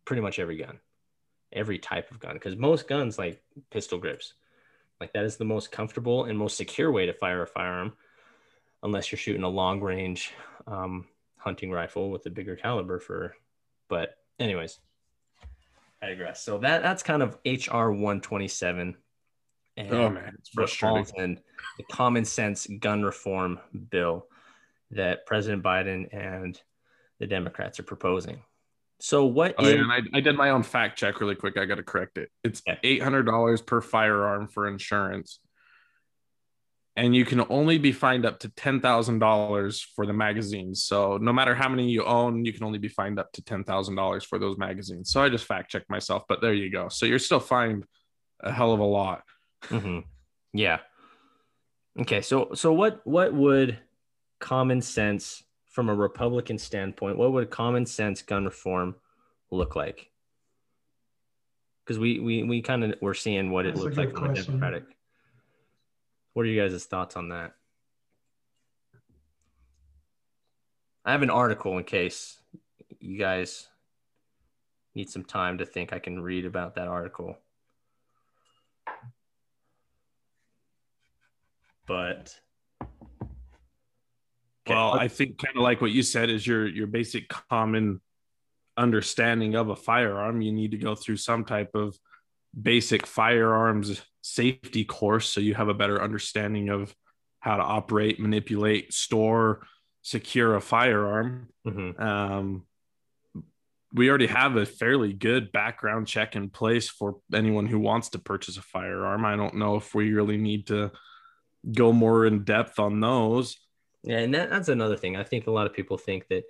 pretty much every gun, every type of gun, because most guns like pistol grips, Like that is the most comfortable and most secure way to fire a firearm, unless you're shooting a long range hunting rifle with a bigger caliber for, but anyways, I digress. So that's kind of HR 127. And oh man, it's frustrating. And the common sense gun reform bill that President Biden and the Democrats are proposing. So what? Oh, and I did my own fact check really quick. I got to correct it. It's $800 per firearm for insurance, and you can only be fined up to $10,000 for the magazines. So no matter how many you own, you can only be fined up to $10,000 for those magazines. So I just fact checked myself, but there you go. So you're still fined a hell of a lot. Mm-hmm. Yeah. Okay. So what would common sense from a Republican standpoint, what would common sense gun reform look like? Because we kind of we're seeing what it looks like from a Democratic. What are you guys' thoughts on that? I have an article in case you guys need some time to think. I can read about that article. But okay. Well, I think kind of like what you said is your basic common understanding of a firearm. You need to go through some type of basic firearms safety course so you have a better understanding of how to operate, manipulate, store, secure a firearm. Mm-hmm. We already have a fairly good background check in place for anyone who wants to purchase a firearm. I don't know if we really need to go more in depth on those. Yeah, and that's another thing. I think a lot of people think that,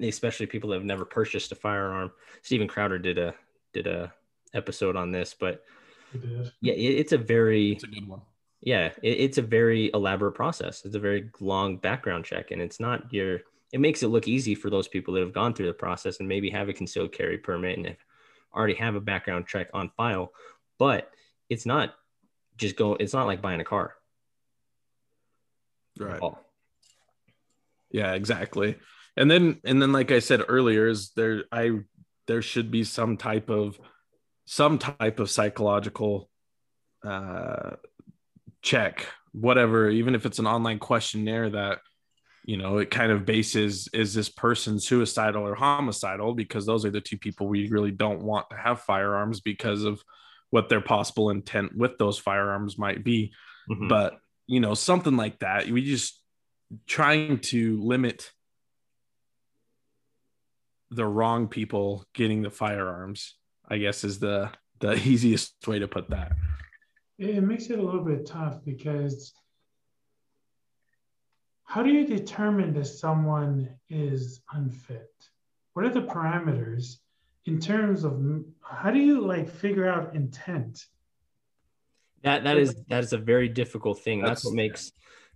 especially people that have never purchased a firearm. Steven Crowder did a episode on this, but yeah, it's a good one. Yeah, it's a very elaborate process. It's a very long background check, and it makes it look easy for those people that have gone through the process and maybe have a concealed carry permit and already have a background check on file, but it's not just it's not like buying a car. Right. Oh. Yeah, exactly. And then like I said earlier, is there should be some type of psychological check, whatever, even if it's an online questionnaire that, you know, it kind of bases, is this person suicidal or homicidal? Because those are the two people we really don't want to have firearms because of what their possible intent with those firearms might be. Mm-hmm. But, you know, something like that, we just trying to limit the wrong people getting the firearms, I guess, is the easiest way to put that. It makes it a little bit tough because how do you determine that someone is unfit? What are the parameters in terms of how do you figure out intent? That is a very difficult thing. That's what makes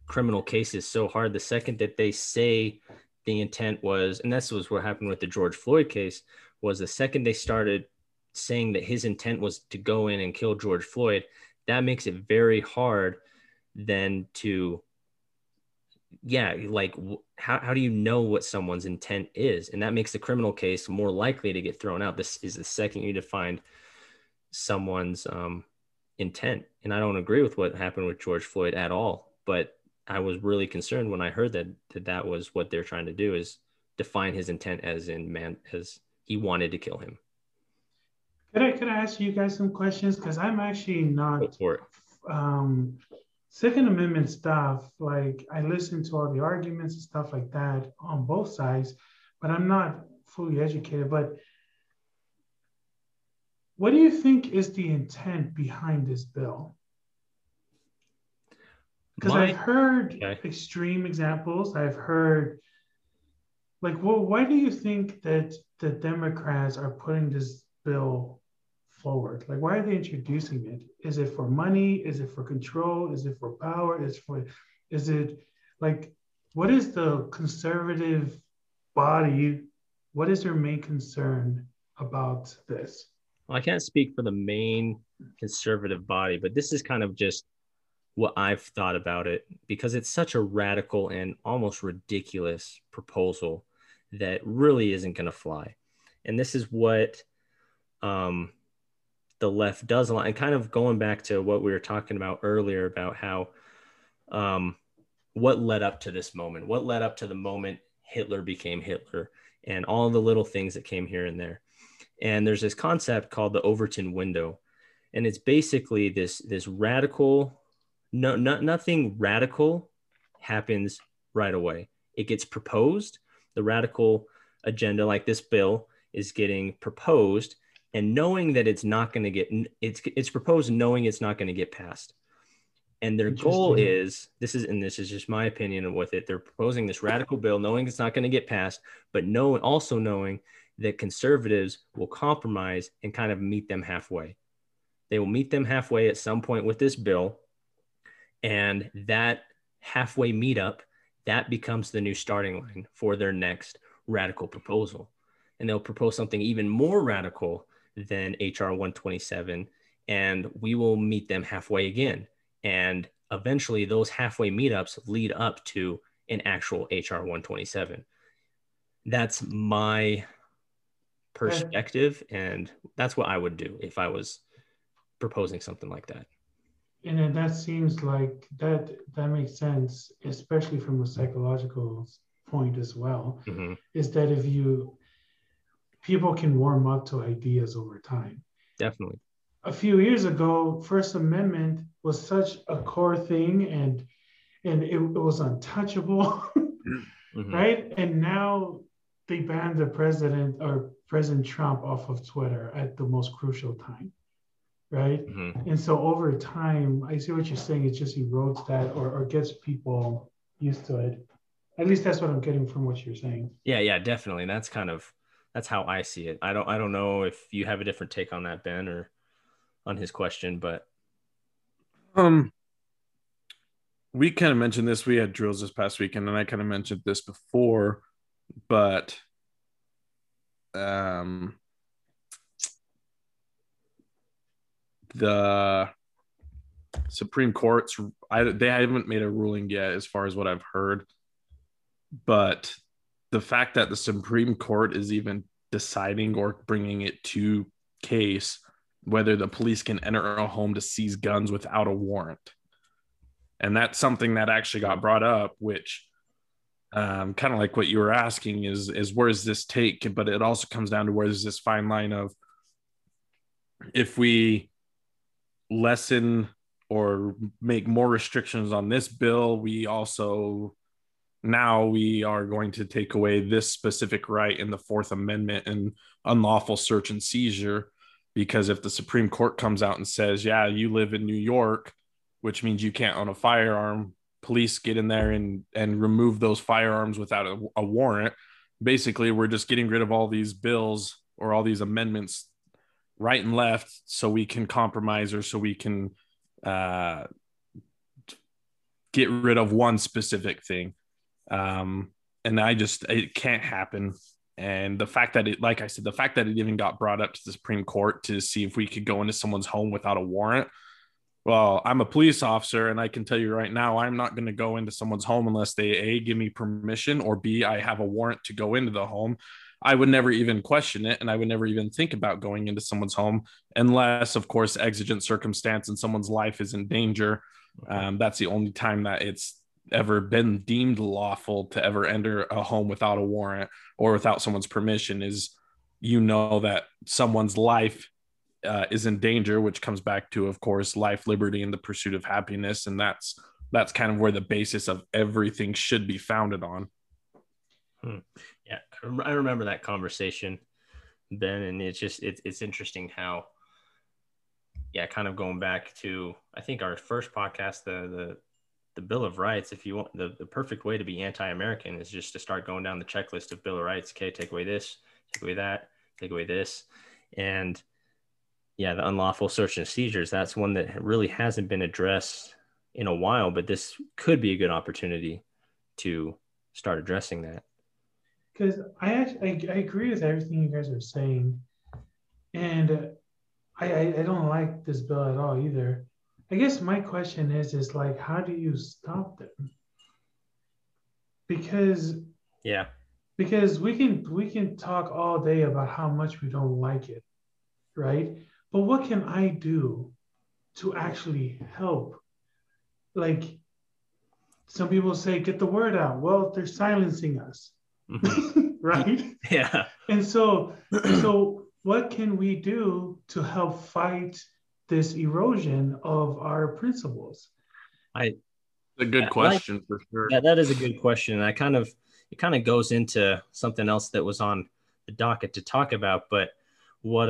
criminal cases so hard. The second that they say the intent was, and this was what happened with the George Floyd case, was the second they started saying that his intent was to go in and kill George Floyd, that makes it very hard then to, how do you know what someone's intent is? And that makes the criminal case more likely to get thrown out. This is the second you define someone's intent. And I don't agree with what happened with George Floyd at all, but I was really concerned when I heard that was what they're trying to do, is define his intent as he wanted to kill him. Could I ask you guys some questions? Because I'm actually not Second Amendment stuff. Like, I listen to all the arguments and stuff like that on both sides, but I'm not fully educated. But what do you think is the intent behind this bill? Because I've heard extreme examples. I've heard, why do you think that the Democrats are putting this bill forward? Why are they introducing it? Is it for money? Is it for control? Is it for power? What is the conservative body? What is their main concern about this? Well, I can't speak for the main conservative body, but this is kind of just what I've thought about it, because it's such a radical and almost ridiculous proposal that really isn't going to fly. And this is what the left does a lot. And kind of going back to what we were talking about earlier about how what led up to this moment, what led up to the moment Hitler became Hitler and all the little things that came here and there. And there's this concept called the Overton window. And it's basically this radical, nothing radical happens right away. It gets proposed. The radical agenda, like this bill, is getting proposed and knowing that it's not going to get, it's proposed knowing it's not going to get passed. And their goal is, this is just my opinion of with it, they're proposing this radical bill knowing it's not going to get passed, but also knowing that conservatives will compromise and kind of meet them halfway. They will meet them halfway at some point with this bill, and that halfway meetup, that becomes the new starting line for their next radical proposal. And they'll propose something even more radical than HR 127, and we will meet them halfway again. And eventually those halfway meetups lead up to an actual HR 127. That's my perspective, and that's what I would do if I was proposing something like that. You know, that seems like that makes sense, especially from a psychological point as well, mm-hmm. is that if people can warm up to ideas over time. Definitely. A few years ago, First Amendment was such a core thing and it was untouchable, mm-hmm. right? And now they banned the president or President Trump off of Twitter at the most crucial time, right? Mm-hmm. And so over time, I see what you're saying. It just erodes that or gets people used to it. At least that's what I'm getting from what you're saying. Yeah, definitely. That's kind of, that's how I see it. I don't know if you have a different take on that, Ben, or on his question, but. We kind of mentioned this, we had drills this past weekend, and I kind of mentioned this before, but the Supreme Court's, they haven't made a ruling yet as far as what I've heard, but the fact that the Supreme Court is even deciding or bringing it to case whether the police can enter a home to seize guns without a warrant. And that's something that actually got brought up, which kind of like what you were asking is where does this take? But it also comes down to where there's this fine line of if we lessen or make more restrictions on this bill, we are going to take away this specific right in the Fourth Amendment and unlawful search and seizure. Because if the Supreme Court comes out and says, yeah, you live in New York, which means you can't own a firearm, police get in there and remove those firearms without a warrant. Basically, we're just getting rid of all these bills or all these amendments right and left so we can compromise or so we can get rid of one specific thing. It can't happen. And the fact that it, like I said, the fact that it even got brought up to the Supreme Court to see if we could go into someone's home without a warrant. Well, I'm a police officer, and I can tell you right now, I'm not going to go into someone's home unless they, A, give me permission, or B, I have a warrant to go into the home. I would never even question it, and I would never even think about going into someone's home unless, of course, exigent circumstance and someone's life is in danger. That's the only time that it's ever been deemed lawful to ever enter a home without a warrant or without someone's permission is, you know, that someone's life is in danger, which comes back to, of course, life, liberty, and the pursuit of happiness. And that's kind of where the basis of everything should be founded on. Yeah. I remember that conversation, Ben, and it's just, it's interesting how, yeah, kind of going back to, I think our first podcast, the Bill of Rights, if you want the perfect way to be anti-American is just to start going down the checklist of Bill of Rights. Okay, take away this, take away that, take away this. And yeah, the unlawful search and seizures, that's one that really hasn't been addressed in a while, but this could be a good opportunity to start addressing that. Because I agree with everything you guys are saying. And I don't like this bill at all either. I guess my question is like, how do you stop them? Because we can talk all day about how much we don't like it, right? But what can I do to actually help? Like, some people say, get the word out. Well, they're silencing us, mm-hmm. right? Yeah. And so what can we do to help fight this erosion of our principles? A good question, for sure. Yeah, that is a good question. And it kind of goes into something else that was on the docket to talk about, but what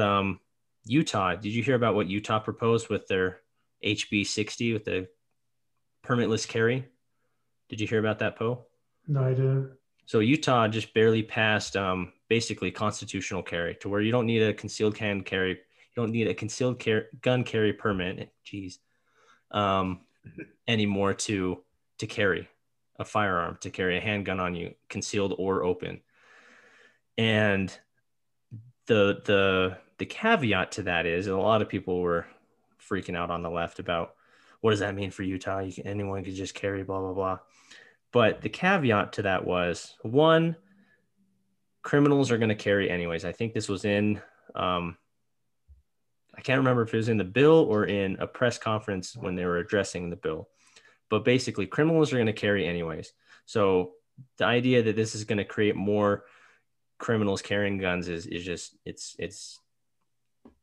Utah, did you hear about what Utah proposed with their HB 60 with the permitless carry? Did you hear about that, Poe? No, I didn't. So Utah just barely passed basically constitutional carry to where you don't need a concealed can carry, you don't need a concealed gun carry permit, anymore to carry a firearm, to carry a handgun on you, concealed or open. And the caveat to that is, and a lot of people were freaking out on the left about, what does that mean for Utah? Anyone could just carry, blah, blah, blah. But the caveat to that was, one, criminals are going to carry anyways. I think this was in, I can't remember if it was in the bill or in a press conference when they were addressing the bill, but basically criminals are going to carry anyways. So the idea that this is going to create more criminals carrying guns is just,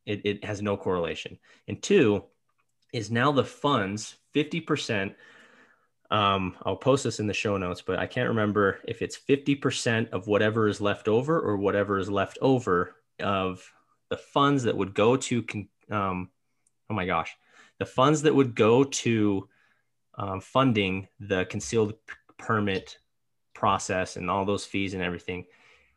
it has no correlation. And two, is now the funds 50%. I'll post this in the show notes, but I can't remember if it's 50% of whatever is left over or whatever is left over of the funds that would go to, the funds that would go to funding the concealed permit process and all those fees and everything.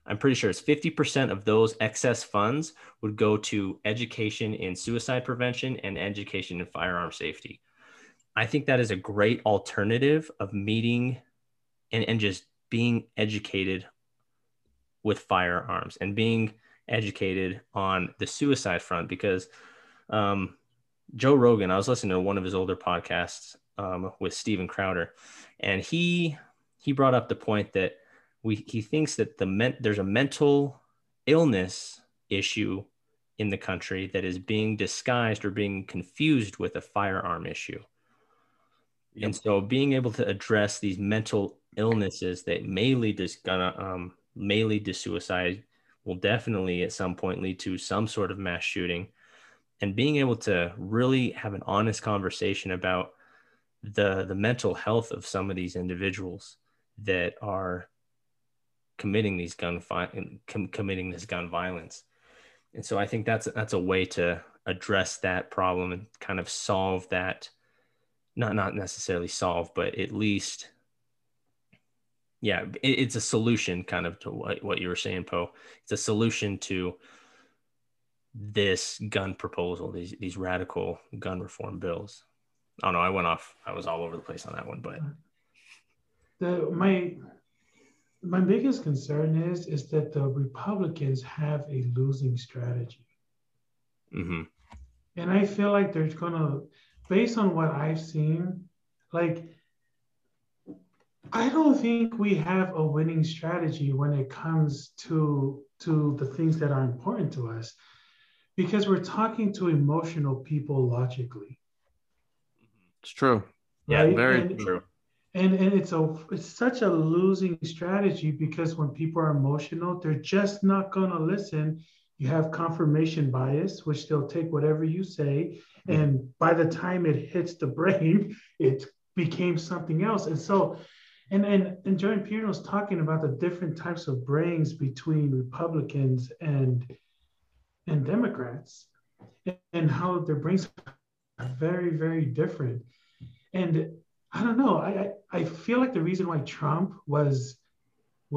I'm pretty sure it's 50% of those excess funds would go to education in suicide prevention and education in firearm safety. I think that is a great alternative of meeting and just being educated with firearms and being educated on the suicide front, because Joe Rogan, I was listening to one of his older podcasts with Steven Crowder, and he brought up the point that he thinks that there's a mental illness issue in the country that is being disguised or being confused with a firearm issue. Yep. And so being able to address these mental illnesses that may lead to suicide will definitely at some point lead to some sort of mass shooting, and being able to really have an honest conversation about the mental health of some of these individuals that are committing this gun violence. And so I think that's a way to address that problem and kind of solve that, not necessarily solve, but at least, yeah, it's a solution kind of to what you were saying, Poe. It's a solution to this gun proposal, these radical gun reform bills. Oh no, I went off. I was all over the place on that one, but my biggest concern is that the Republicans have a losing strategy. Mm-hmm. And I feel like they're gonna, based on what I've seen, like, I don't think we have a winning strategy when it comes to the things that are important to us, because we're talking to emotional people logically. It's true. Right? Yeah, very true. And it's such a losing strategy, because when people are emotional, they're just not going to listen. You have confirmation bias, which they'll take whatever you say. And by the time it hits the brain, it became something else. And so, and Jordan Peterson was talking about the different types of brains between Republicans and Democrats, and how their brains are very, very different. And I don't know. I feel like the reason why Trump was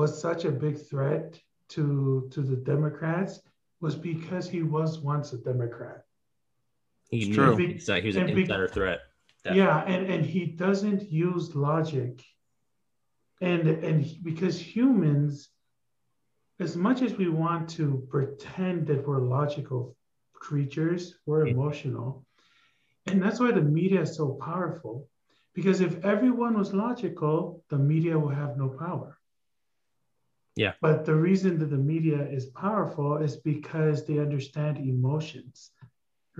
such a big threat to the Democrats was because he was once a Democrat. He knew he was an insider threat. Definitely. Yeah, and he doesn't use logic. And because humans, as much as we want to pretend that we're logical creatures, we're emotional. And that's why the media is so powerful. Because if everyone was logical, the media will have no power. Yeah. But the reason that the media is powerful is because they understand emotions,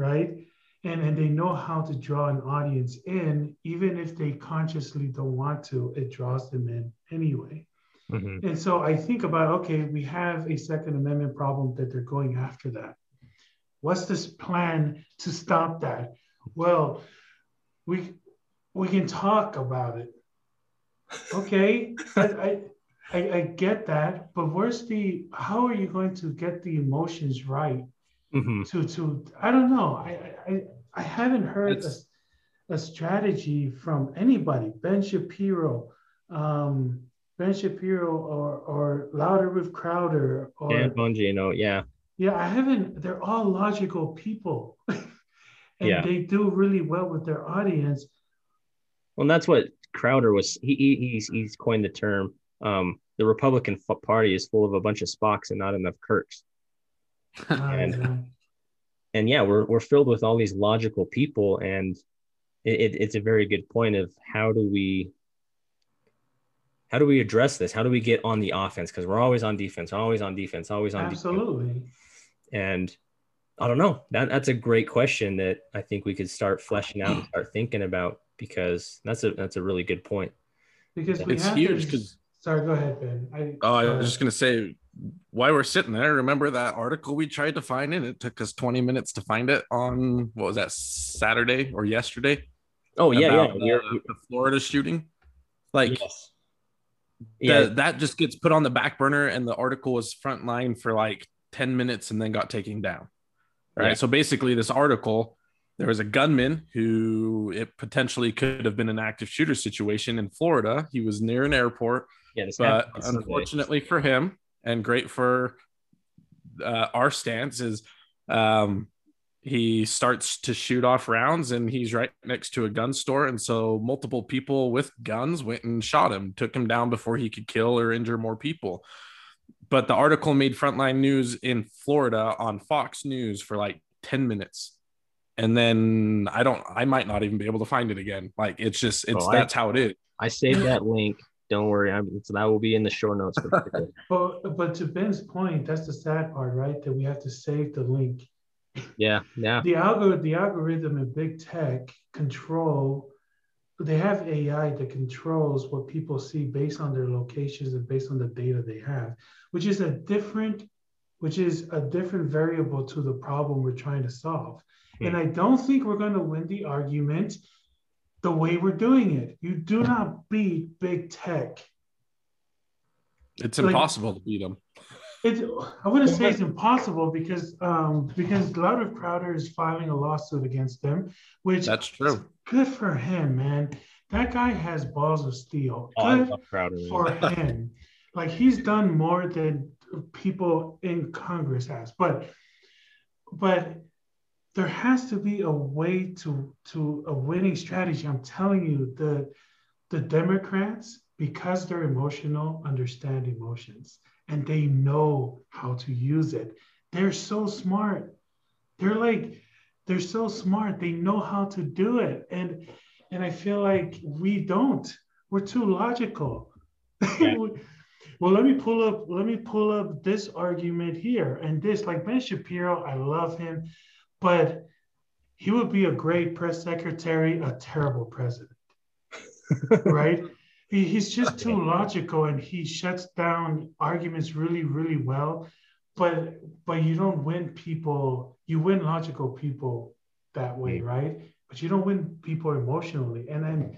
right? And they know how to draw an audience in, even if they consciously don't want to, it draws them in anyway. Mm-hmm. And so I think about, okay, we have a Second Amendment problem that they're going after that. What's this plan to stop that? Well, we can talk about it. Okay, I get that, but where's the, how are you going to get the emotions right? Mm-hmm. To I don't know. I haven't heard a strategy from anybody. Ben Shapiro or Louder with Crowder or Dan Bongino, yeah. I haven't. They're all logical people, and they do really well with their audience. Well, and that's what Crowder was. He's coined the term. The Republican Party is full of a bunch of Spocks and not enough Kirks. And yeah, we're filled with all these logical people, and it's a very good point of how do we address this? How do we get on the offense? Because we're always on defense, always on defense. And I don't know. That's a great question that I think we could start fleshing out and start thinking about, because that's a really good point. Because it's huge. Sorry, go ahead, Ben. I was just gonna say, while we're sitting there, remember that article we tried to find, and it took us 20 minutes to find it on, what was that, Saturday or yesterday? Oh, yeah. The Florida shooting. Like, yes. That just gets put on the back burner, and the article was front line for like 10 minutes and then got taken down. All right. So basically this article, there was a gunman who it potentially could have been an active shooter situation in Florida. He was near an airport, but unfortunately for him, and great for our stance, is he starts to shoot off rounds, and he's right next to a gun store. And so multiple people with guns went and shot him, took him down before he could kill or injure more people. But the article made frontline news in Florida on Fox News for like 10 minutes. And then I might not even be able to find it again. Like, it's just, that's how it is. I saved that link. Don't worry, so that will be in the show notes. But to Ben's point, that's the sad part, right? That we have to save the link. Yeah. The algorithm in big tech control. They have AI that controls what people see based on their locations and based on the data they have, which is a different variable to the problem we're trying to solve. Hmm. And I don't think we're going to win the argument the way we're doing it. You do not beat big tech. It's impossible to beat them. I wouldn't say it's impossible, because Louder Crowder is filing a lawsuit against them, which that's true. Good for him, man. That guy has balls of steel. Good for him. Like, he's done more than people in Congress has, but there has to be a way to a winning strategy. I'm telling you, the Democrats, because they're emotional, understand emotions, and they know how to use it. They're so smart. They're so smart. They know how to do it. And I feel like we don't. We're too logical. Yeah. Well, let me pull up this argument here and this. Like Ben Shapiro, I love him. But he would be a great press secretary, a terrible president, right? He's just too logical, and he shuts down arguments really, really well. But you don't win people. You win logical people that way, right? But you don't win people emotionally. And then,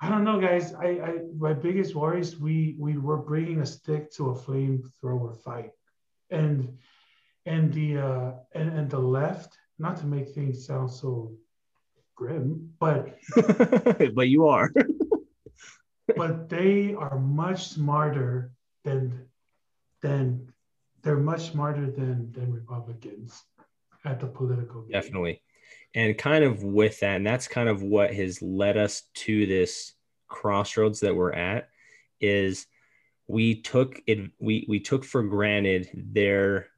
I don't know, guys. My biggest worry is we were bringing a stick to a flamethrower fight, and the left. Not to make things sound so grim, but but you are. But they are much smarter than Republicans at the political game. Definitely. And kind of with that, and that's kind of what has led us to this crossroads that we're at, is we took for granted their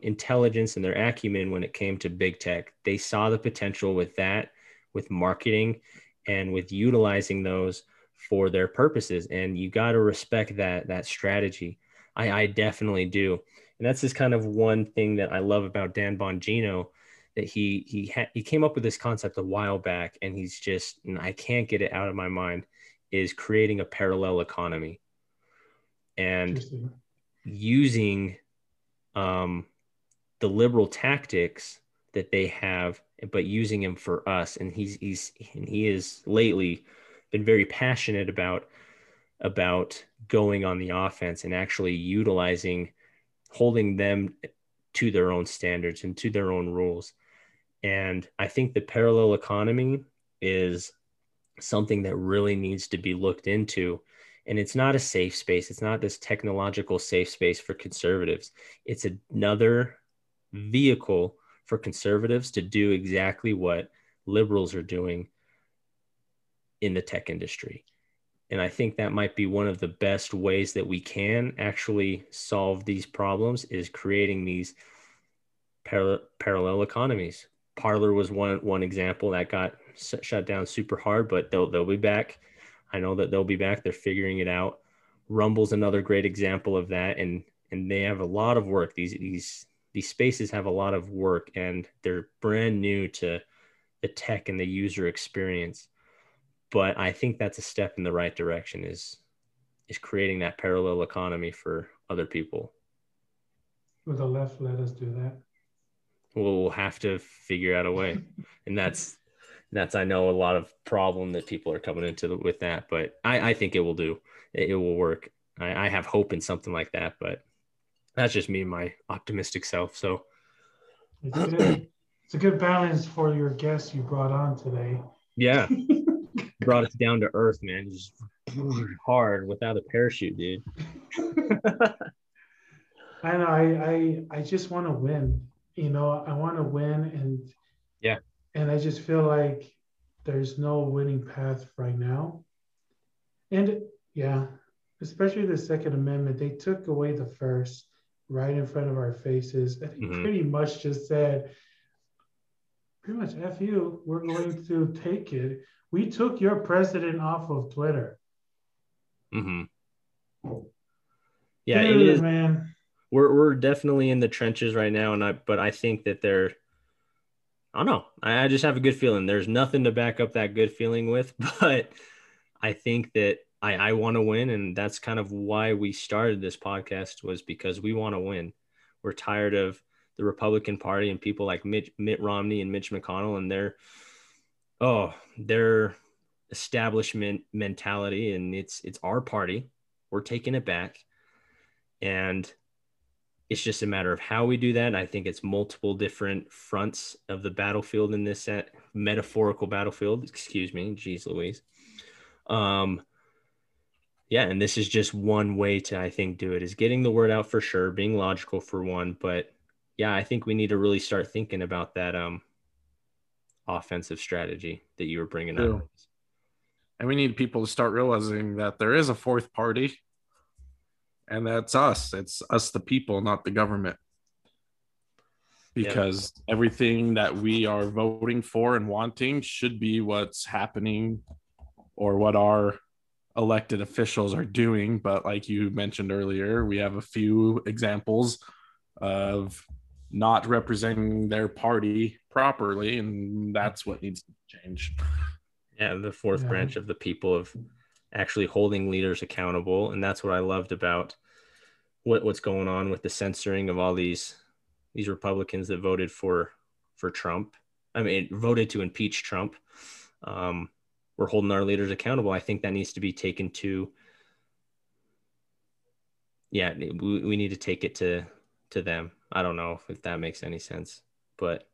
intelligence and their acumen when it came to big tech. They saw the potential with that, with marketing, and with utilizing those for their purposes. And you got to respect that strategy. I definitely do. And that's just kind of one thing that I love about Dan Bongino, that he came up with this concept a while back, and he's just, and I can't get it out of my mind, is creating a parallel economy and using the liberal tactics that they have, but using them for us. And he is lately been very passionate about going on the offense and actually utilizing, holding them to their own standards and to their own rules. And I think the parallel economy is something that really needs to be looked into. And it's not a safe space. It's not this technological safe space for conservatives. It's another vehicle for conservatives to do exactly what liberals are doing in the tech industry. And I think that might be one of the best ways that we can actually solve these problems, is creating these parallel economies. Parler was one example that got shut down super hard, but they'll be back. I know that they'll be back. They're figuring it out. Rumble's another great example of that. And they have a lot of work. These spaces have a lot of work, and they're brand new to the tech and the user experience. But I think that's a step in the right direction, is creating that parallel economy for other people. Will the left let us do that? We'll have to figure out a way. And that's, I know, a lot of problem that people are coming into with that, but I think it will do. It will work. I have hope in something like that, but that's just me and my optimistic self. So it's a good balance for your guests you brought on today. Yeah. Brought us down to earth, man. Just hard without a parachute, dude. I know. I just want to win. You know, I want to win, and yeah. And I just feel like there's no winning path right now. And yeah, especially the Second Amendment, they took away the first right in front of our faces. And they pretty much just said, pretty much, F you, we're going to take it. We took your president off of Twitter. Yeah, dude, it is, man. We're definitely in the trenches right now, and I think that they're, I don't know. I just have a good feeling. There's nothing to back up that good feeling with, but I think that I want to win, and that's kind of why we started this podcast, was because we want to win. We're tired of the Republican Party and people like Mitt Romney and Mitch McConnell and their establishment mentality, and it's our party. We're taking it back, and it's just a matter of how we do that. I think it's multiple different fronts of the battlefield in this metaphorical battlefield. Excuse me, geez Louise. Yeah, and this is just one way to, I think, do it, is getting the word out for sure, being logical for one, but yeah, I think we need to really start thinking about that offensive strategy that you were bringing up. And we need people to start realizing that there is a fourth party, and that's us. It's us, the people, not the government. Because everything that we are voting for and wanting should be what's happening or what our elected officials are doing. But like you mentioned earlier, we have a few examples of not representing their party properly, and that's what needs to change. Yeah, the fourth branch of the people, of actually holding leaders accountable. And that's what I loved about what's going on with the censoring of all these Republicans that voted for Trump. I mean, voted to impeach Trump. We're holding our leaders accountable. I think that needs to be taken to, yeah, we need to take it to them. I don't know if that makes any sense, but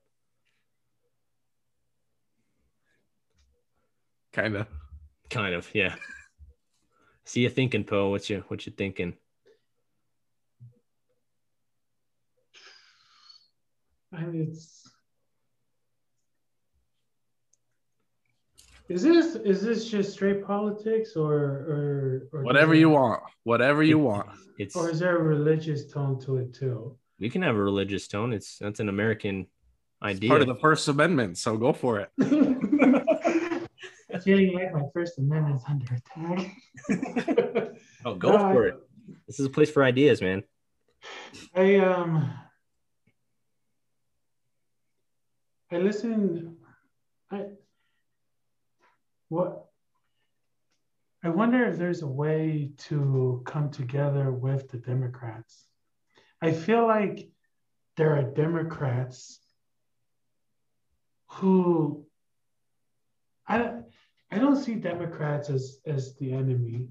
kind of, yeah. See you thinking, Poe. What you thinking? Is this just straight politics, or whatever you want? Whatever you want. It's, or is there a religious tone to it too? We can have a religious tone. That's an American idea. It's part of the First Amendment, so go for it. It's feeling like my First Amendment's under attack. Go for it. This is a place for ideas, man. I listened. I wonder if there's a way to come together with the Democrats. I feel like there are Democrats who, I don't see Democrats as the enemy.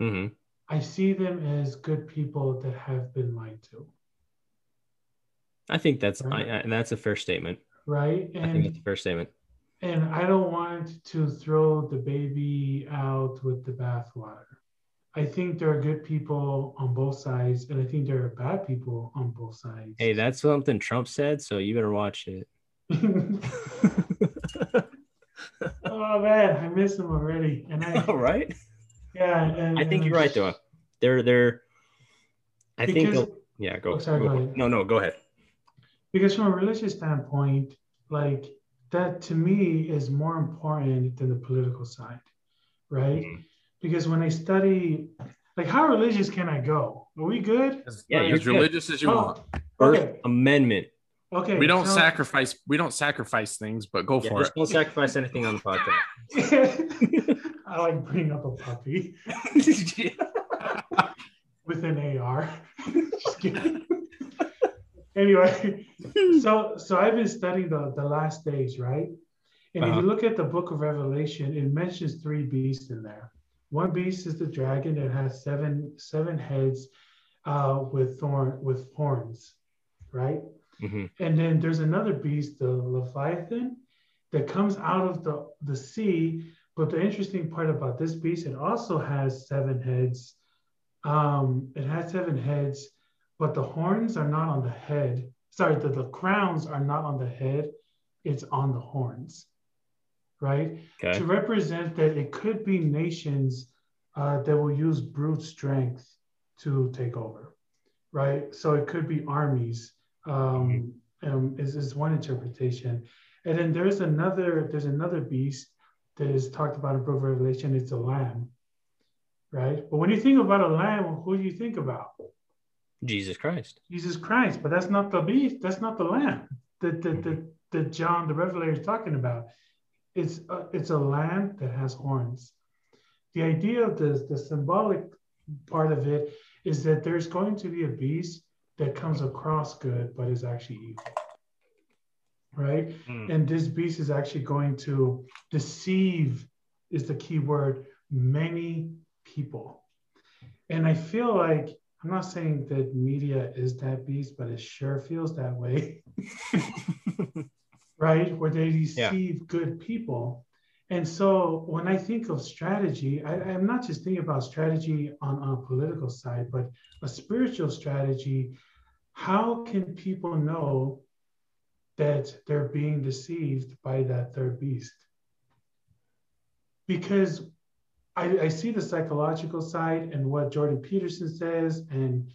Mm-hmm. I see them as good people that have been lied to. I think that's right? That's a fair statement. Right? I think that's a fair statement. And I don't want to throw the baby out with the bathwater. I think there are good people on both sides, and I think there are bad people on both sides. Hey, that's something Trump said, so you better watch it. Oh, man, I miss him already. And right? Yeah. And, I think you're right, though. Go ahead. No, go ahead. Because from a religious standpoint, like, that to me is more important than the political side, right? Mm-hmm. Because when I study, like, how religious can I go? Are we good? Yeah, you're as religious as you want. First Amendment. Okay. We don't sacrifice things, but go for it. Don't sacrifice anything on the podcast. I like bringing up a puppy with an AR. Just kidding. Anyway, so I've been studying the last days, right? And if you look at the Book of Revelation, it mentions three beasts in there. One beast is the dragon that has seven heads with horns, right? Mm-hmm. And then there's another beast, the Leviathan, that comes out of the sea. But the interesting part about this beast, it also has seven heads. But the horns are not on the head. Sorry, the crowns are not on the head. It's on the horns, right? Okay. To represent that it could be nations that will use brute strength to take over, right? So it could be armies, is one interpretation. And then there's another beast that is talked about in Book of Revelation. It's a lamb, right? But when you think about a lamb, who do you think about? Jesus Christ, but that's not the beast. That's not the lamb that John the Revelator is talking about. It's a lamb that has horns. The idea of the symbolic part of it is that there's going to be a beast that comes across good, but is actually evil, right? Mm. And this beast is actually going to deceive, is the key word, many people. And I feel like, I'm not saying that media is that beast, but it sure feels that way, right? Where they deceive good people. And so when I think of strategy, I'm not just thinking about strategy on a political side, but a spiritual strategy. How can people know that they're being deceived by that third beast? Because I see the psychological side and what Jordan Peterson says and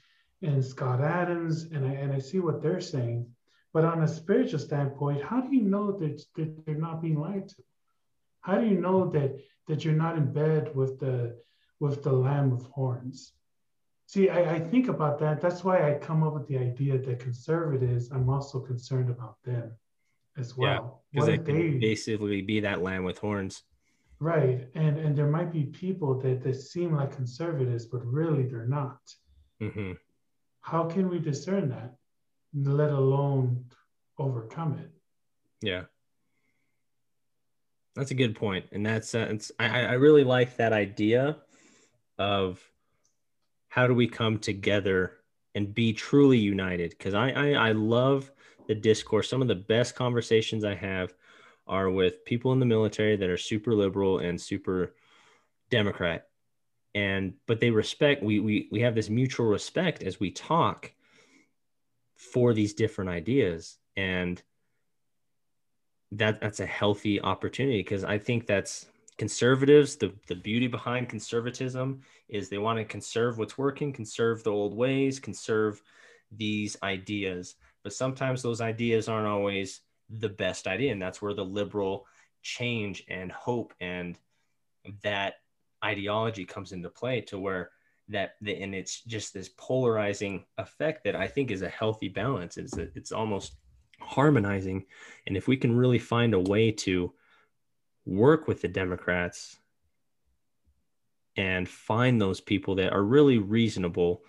Scott Adams, and I see what they're saying. But on a spiritual standpoint, how do you know that they're not being lied to? How do you know that you're not in bed with the lamb of horns? See, I think about that. That's why I come up with the idea that conservatives, I'm also concerned about them as well. Yeah, because they can basically be that lamb with horns. Right, and there might be people that seem like conservatives, but really they're not. Mm-hmm. How can we discern that, let alone overcome it? Yeah, that's a good point. And I really like that idea of how do we come together and be truly united? Because I love the discourse. Some of the best conversations I have are with people in the military that are super liberal and super Democrat. But they respect, we have this mutual respect as we talk for these different ideas. And that's a healthy opportunity, because I think that's conservatives. The beauty behind conservatism is they want to conserve what's working, conserve the old ways, conserve these ideas. But sometimes those ideas aren't always the best idea, and that's where the liberal change and hope and that ideology comes into play, to where that, and it's just this polarizing effect that I think is a healthy balance. It's almost harmonizing. And if we can really find a way to work with the Democrats and find those people that are really reasonable,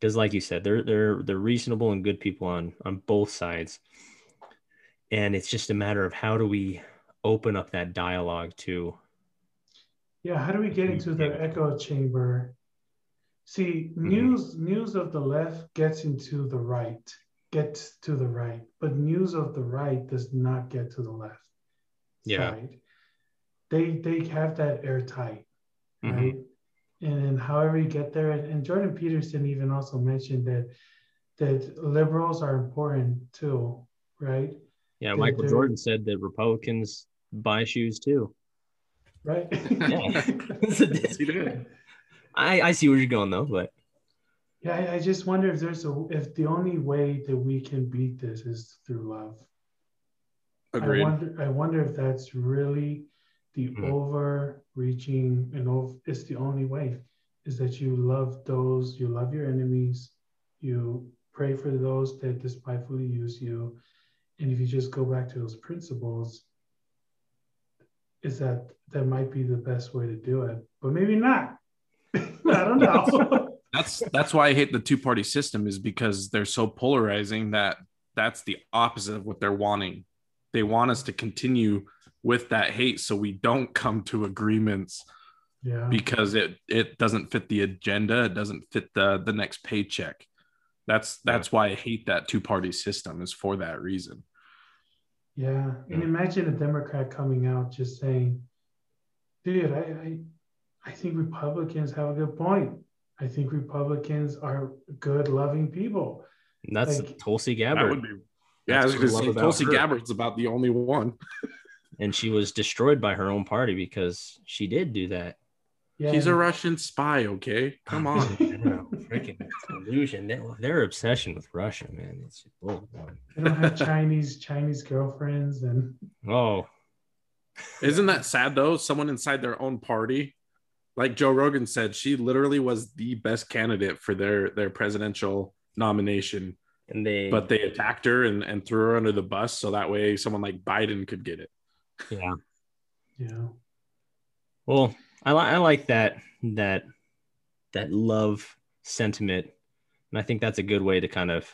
because like you said, they're reasonable and good people on both sides. And it's just a matter of how do we open up that dialogue to. Yeah, how do we get into the echo chamber? See, news of the left gets to the right, but news of the right does not get to the left. Yeah, side. They have that airtight, right? And however you get there, and Jordan Peterson even also mentioned that liberals are important too, right? Yeah, that Michael Jordan said that Republicans buy shoes too. Right. Yeah. I see where you're going though, but yeah, I just wonder if if the only way that we can beat this is through love. Agreed. I wonder if that's really the overreaching, it's the only way, is that you love your enemies, you pray for those that despitefully use you, and if you just go back to those principles, is that might be the best way to do it, but maybe not. I don't know. That's why I hate the two-party system, is because they're so polarizing that that's the opposite of what they're wanting. They want us to continue with that hate so we don't come to agreements, because it doesn't fit the agenda. It doesn't fit the next paycheck. That's why I hate that two-party system, is for that reason. Yeah, and imagine a Democrat coming out just saying, dude, I think Republicans have a good point. I think Republicans are good, loving people. And that's like, Tulsi Gabbard. Tulsi Gabbard's about the only one. And she was destroyed by her own party because she did do that. Yeah. She's a Russian spy, okay? Come on. Freaking delusion. Their obsession with Russia, man. It's bull. They don't have Chinese girlfriends and isn't that sad though? Someone inside their own party, like Joe Rogan said, she literally was the best candidate for their presidential nomination. And they attacked her and threw her under the bus so that way someone like Biden could get it. Yeah. Yeah. Well, I like that love sentiment, and I think that's a good way to kind of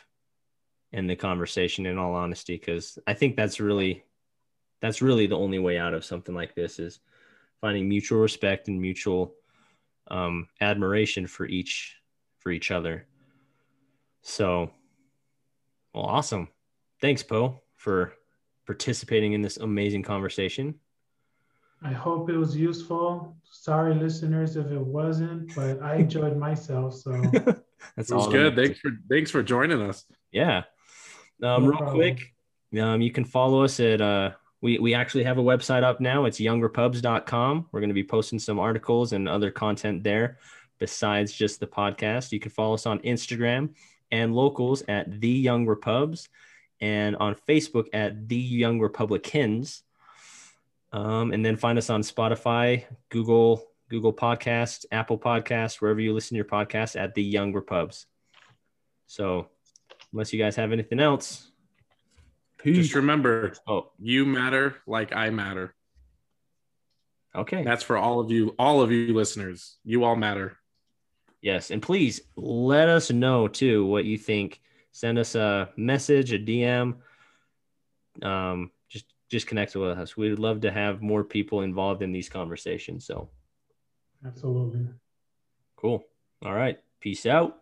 end the conversation, in all honesty, because I think that's really the only way out of something like this, is finding mutual respect and mutual admiration for each other. So, well, awesome. Thanks, Poe, for participating in this amazing conversation. I hope it was useful. Sorry, listeners, if it wasn't, but I enjoyed myself. So that's all good. Thanks for joining us. Yeah. No problem. Quick, you can follow us at we actually have a website up now. It's youngrepubs.com. We're going to be posting some articles and other content there besides just the podcast. You can follow us on Instagram and Locals at The Young Repubs, and on Facebook at The Young Republicans. And then find us on Spotify, Google Podcast, Apple Podcast, wherever you listen to your podcast, at The Young Repubs. So unless you guys have anything else, peace. Just remember, you matter like I matter. Okay. That's for all of you listeners. You all matter. Yes. And please let us know too what you think. Send us a message, a DM, just connect with us. We would love to have more people involved in these conversations. So, absolutely. Cool. All right. Peace out.